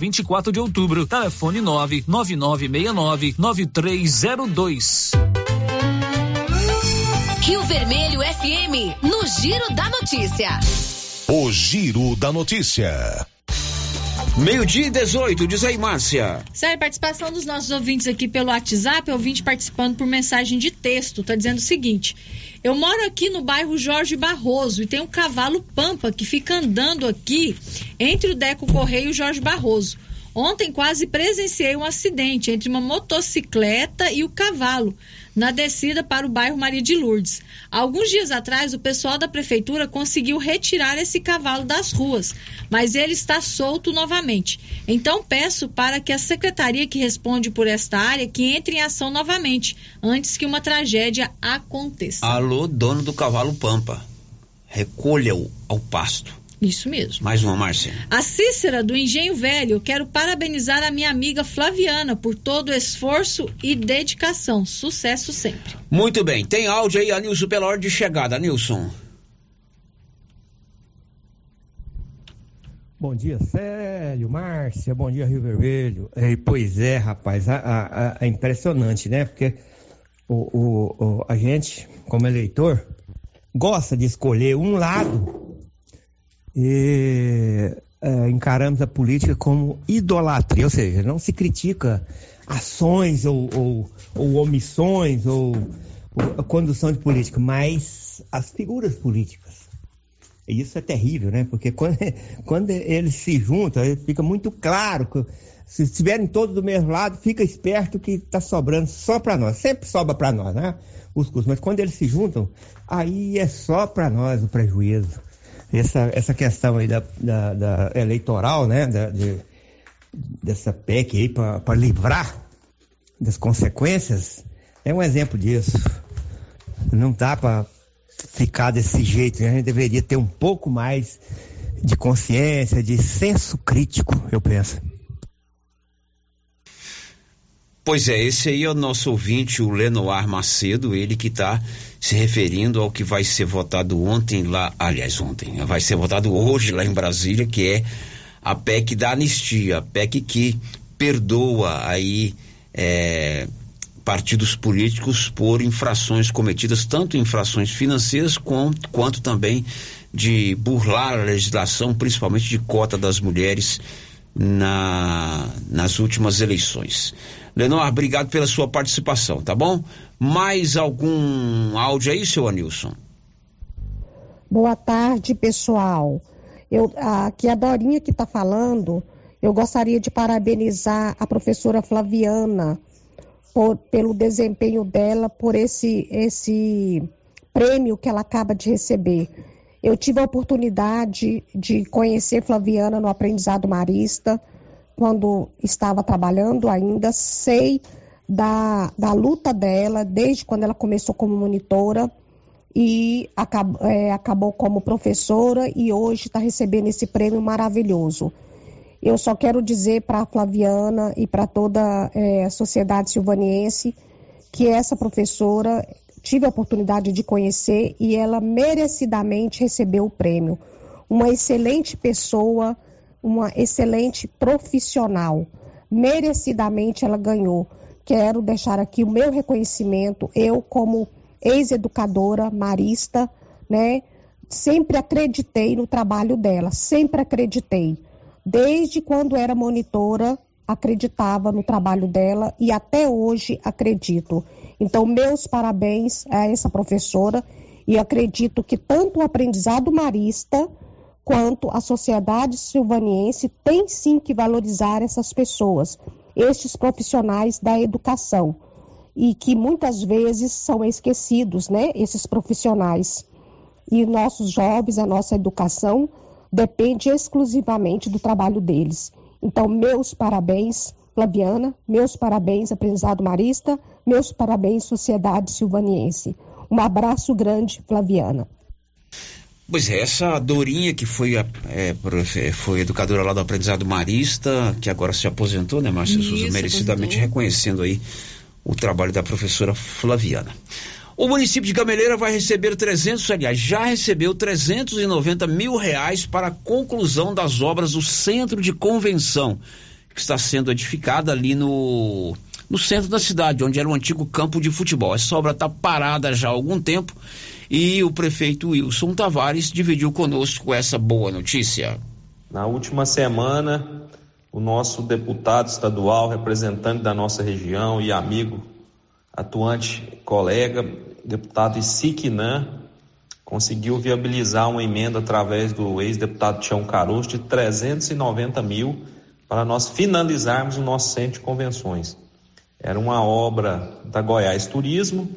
vinte e quatro de Outubro, telefone nove nove nove seis nove nove três zero dois. Rio Vermelho F M, no Giro da Notícia. O Giro da Notícia. Meio-dia e dezoito, diz aí, Márcia. Sério, participação dos nossos ouvintes aqui pelo WhatsApp, ouvinte participando por mensagem de texto, tá dizendo o seguinte: eu moro aqui no bairro Jorge Barroso e tem um cavalo pampa que fica andando aqui entre o Deco Correia e o Jorge Barroso. Ontem quase presenciei um acidente entre uma motocicleta e o cavalo na descida para o bairro Maria de Lourdes. Alguns dias atrás, o pessoal da prefeitura conseguiu retirar esse cavalo das ruas, mas ele está solto novamente. Então peço para que a secretaria que responde por esta área que entre em ação novamente, antes que uma tragédia aconteça. Alô, dono do cavalo pampa, recolha-o ao pasto. Isso mesmo. Mais uma, Márcia. A Cícera do Engenho Velho, quero parabenizar a minha amiga Flaviana por todo o esforço e dedicação. Sucesso sempre. Muito bem, tem áudio aí, Anilson, pela hora de chegada, Nilson. Bom dia, Célio, Márcia, bom dia, Rio Vermelho. É, pois é, rapaz, é impressionante, né? Porque o, o, a gente, como eleitor, gosta de escolher um lado e é, encaramos a política como idolatria, ou seja, não se critica ações ou, ou, ou omissões ou, ou a condução de política, mas as figuras políticas. Isso é terrível, né? Porque quando, quando eles se juntam, fica muito claro que se estiverem todos do mesmo lado, fica esperto que está sobrando só para nós. Sempre sobra para nós, né? Os custos. Mas quando eles se juntam, aí é só para nós o prejuízo. Essa, essa questão aí da, da, da eleitoral, né? Da, de, dessa P E C aí para livrar das consequências, é um exemplo disso. Não dá para ficar desse jeito, né? A gente deveria ter um pouco mais de consciência, de senso crítico, eu penso. Pois é, esse aí é o nosso ouvinte, o Lenoir Macedo, ele que está se referindo ao que vai ser votado ontem lá, aliás ontem, vai ser votado hoje lá em Brasília, que é a P E C da anistia, a P E C que perdoa aí, é... partidos políticos por infrações cometidas, tanto infrações financeiras quanto, quanto também de burlar a legislação, principalmente de cota das mulheres na, nas últimas eleições. Lenor, obrigado pela sua participação, tá bom? Mais algum áudio aí, seu Anilson? Boa tarde, pessoal. Eu, aqui a Dorinha que está falando, eu gostaria de parabenizar a professora Flaviana Por, pelo desempenho dela, por esse, esse prêmio que ela acaba de receber. Eu tive a oportunidade de conhecer Flaviana no Aprendizado Marista, quando estava trabalhando ainda, sei da, da luta dela, desde quando ela começou como monitora e acabou, é, acabou como professora e hoje está recebendo esse prêmio maravilhoso. Eu só quero dizer para a Flaviana e para toda é, a sociedade silvaniense que essa professora, tive a oportunidade de conhecer e ela merecidamente recebeu o prêmio. Uma excelente pessoa, uma excelente profissional. Merecidamente ela ganhou. Quero deixar aqui o meu reconhecimento, eu como ex-educadora marista, né, sempre acreditei no trabalho dela, sempre acreditei. Desde quando era monitora, acreditava no trabalho dela e até hoje acredito. Então, meus parabéns a essa professora e acredito que tanto o aprendizado marista quanto a sociedade silvaniense tem sim que valorizar essas pessoas, estes profissionais da educação e que muitas vezes são esquecidos, né, esses profissionais. E nossos jovens, a nossa educação depende exclusivamente do trabalho deles. Então, meus parabéns, Flaviana, meus parabéns, Aprendizado Marista, meus parabéns, Sociedade Silvaniense. Um abraço grande, Flaviana. Pois é, essa Dorinha que foi, é, foi educadora lá do Aprendizado Marista, que agora se aposentou, né, Márcia Souza, merecidamente aposentou, reconhecendo aí o trabalho da professora Flaviana. O município de Gameleira vai receber trezentos, aliás, já recebeu trezentos e noventa mil reais para a conclusão das obras do centro de convenção, que está sendo edificada ali no, no centro da cidade, onde era o antigo campo de futebol. Essa obra está parada já há algum tempo e o prefeito Wilson Tavares dividiu conosco essa boa notícia. Na última semana, o nosso deputado estadual, representante da nossa região e amigo, atuante colega, deputado Isiquinan, conseguiu viabilizar uma emenda através do ex-deputado Tião Caroço de trezentos e noventa mil para nós finalizarmos o nosso centro de convenções. Era uma obra da Goiás Turismo,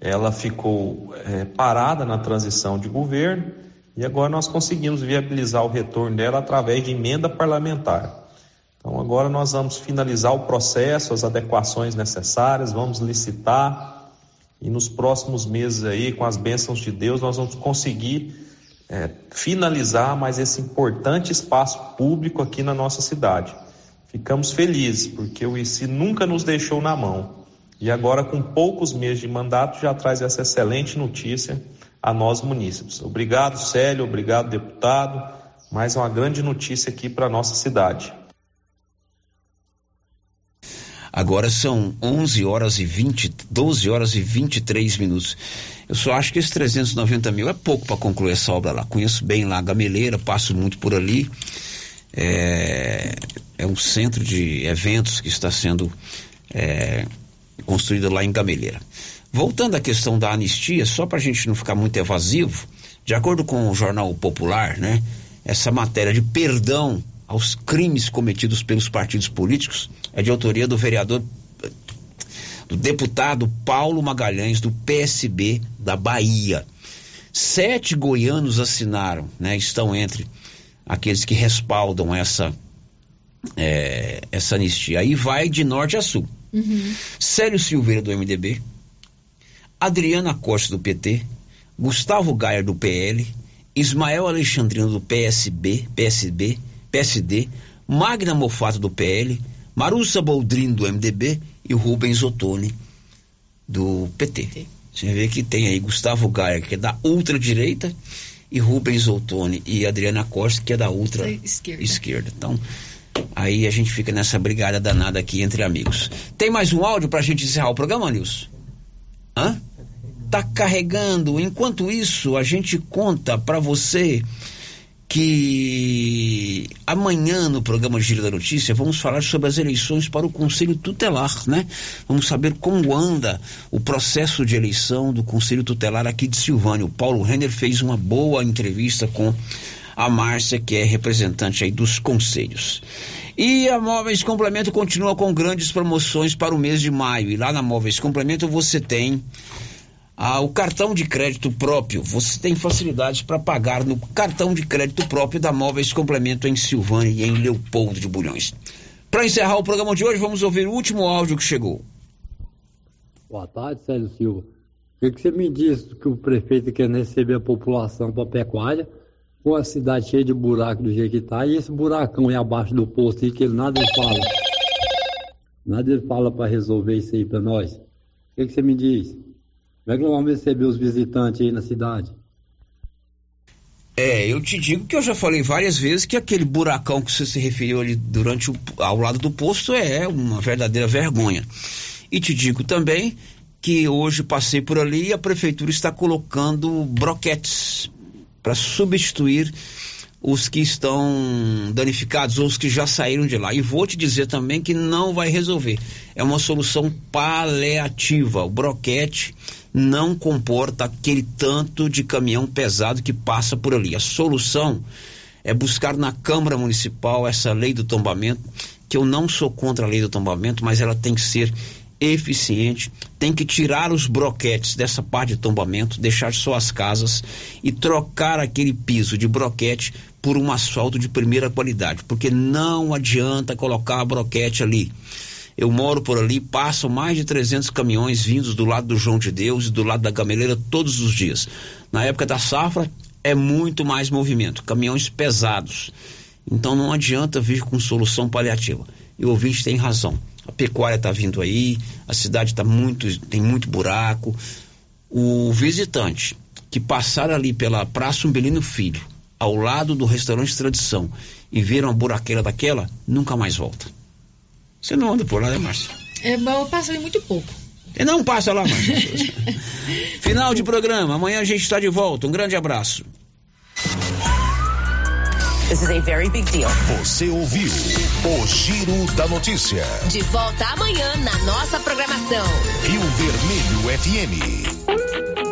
ela ficou é, parada na transição de governo e agora nós conseguimos viabilizar o retorno dela através de emenda parlamentar. Então agora nós vamos finalizar o processo, as adequações necessárias, vamos licitar e nos próximos meses aí, com as bênçãos de Deus, nós vamos conseguir é, finalizar mais esse importante espaço público aqui na nossa cidade. Ficamos felizes, porque o I C nunca nos deixou na mão. E agora, com poucos meses de mandato, já traz essa excelente notícia a nós, munícipes. Obrigado, Célio, obrigado, deputado. Mais uma grande notícia aqui para a nossa cidade. Agora são onze horas e vinte, doze horas e vinte e três minutos. Eu só acho que esses trezentos e noventa mil é pouco para concluir essa obra lá. Conheço bem lá a Gameleira, passo muito por ali. É, é um centro de eventos que está sendo é, construído lá em Gameleira. Voltando à questão da anistia, só para a gente não ficar muito evasivo, de acordo com o Jornal Popular, né, essa matéria de perdão aos crimes cometidos pelos partidos políticos é de autoria do vereador, do deputado Paulo Magalhães, do P S B da Bahia. Sete goianos assinaram, né, estão entre aqueles que respaldam essa, é, essa anistia. Aí vai de norte a sul. Uhum. Célio Silveira, do M D B, Adriana Costa, do P T, Gustavo Gaia, do P L, Ismael Alexandrino, do P S B, P S B, P S D, Magna Mofato, do P L, Marussa Boldrin, do M D B e Rubens Ottoni, do P T. Você vê que tem aí Gustavo Gaia, que é da ultradireita, e Rubens Ottoni e Adriana Costa, que é da outra esquerda. esquerda. Então, aí a gente fica nessa brigada danada aqui entre amigos. Tem mais um áudio pra gente encerrar o programa, Nilson? Hã? Tá carregando. Enquanto isso, a gente conta pra você que amanhã no programa Giro da Notícia vamos falar sobre as eleições para o Conselho Tutelar, né? Vamos saber como anda o processo de eleição do Conselho Tutelar aqui de Silvânia. O Paulo Renner fez uma boa entrevista com a Márcia, que é representante aí dos conselhos. E a Móveis Complemento continua com grandes promoções para o mês de maio. E lá na Móveis Complemento você tem Ah, o cartão de crédito próprio. Você tem facilidades para pagar no cartão de crédito próprio da Móveis Complemento em Silvânia e em Leopoldo de Bulhões. Para encerrar o programa de hoje, vamos ouvir o último áudio que chegou. Boa tarde, Célio Silva. O que, que você me diz que o prefeito quer receber a população para a pecuária, com a cidade cheia de buraco do jeito que está, e esse buracão aí abaixo do posto aí que ele nada fala. Nada ele fala para resolver isso aí para nós. O que, que você me diz? Como é que nós vamos receber os visitantes aí na cidade? É, eu te digo que eu já falei várias vezes que aquele buracão que você se referiu ali durante o, ao lado do posto é uma verdadeira vergonha. E te digo também que hoje passei por ali e a prefeitura está colocando broquetes para substituir os que estão danificados ou os que já saíram de lá. E vou te dizer também que não vai resolver. É uma solução paliativa. O broquete não comporta aquele tanto de caminhão pesado que passa por ali. A solução é buscar na Câmara Municipal essa lei do tombamento, que eu não sou contra a lei do tombamento, mas ela tem que ser eficiente, tem que tirar os broquetes dessa parte de tombamento, deixar só as casas e trocar aquele piso de broquete por um asfalto de primeira qualidade, porque não adianta colocar broquete ali. Eu moro por ali, passam mais de trezentos caminhões vindos do lado do João de Deus e do lado da Gameleira todos os dias. Na época da safra é muito mais movimento, caminhões pesados. Então não adianta vir com solução paliativa. E o ouvinte tem razão. A pecuária está vindo aí, a cidade tá muito, tem muito buraco. O visitante que passar ali pela Praça Umbelino Filho, ao lado do restaurante Tradição, e ver uma buraqueira daquela, nunca mais volta. Você não anda por lá, né, Márcia? É, eu passei muito pouco. E não passa lá, Márcia. Final de programa. Amanhã a gente está de volta. Um grande abraço. This is a very big deal. Você ouviu o Giro da Notícia. De volta amanhã na nossa programação. Rio Vermelho F M.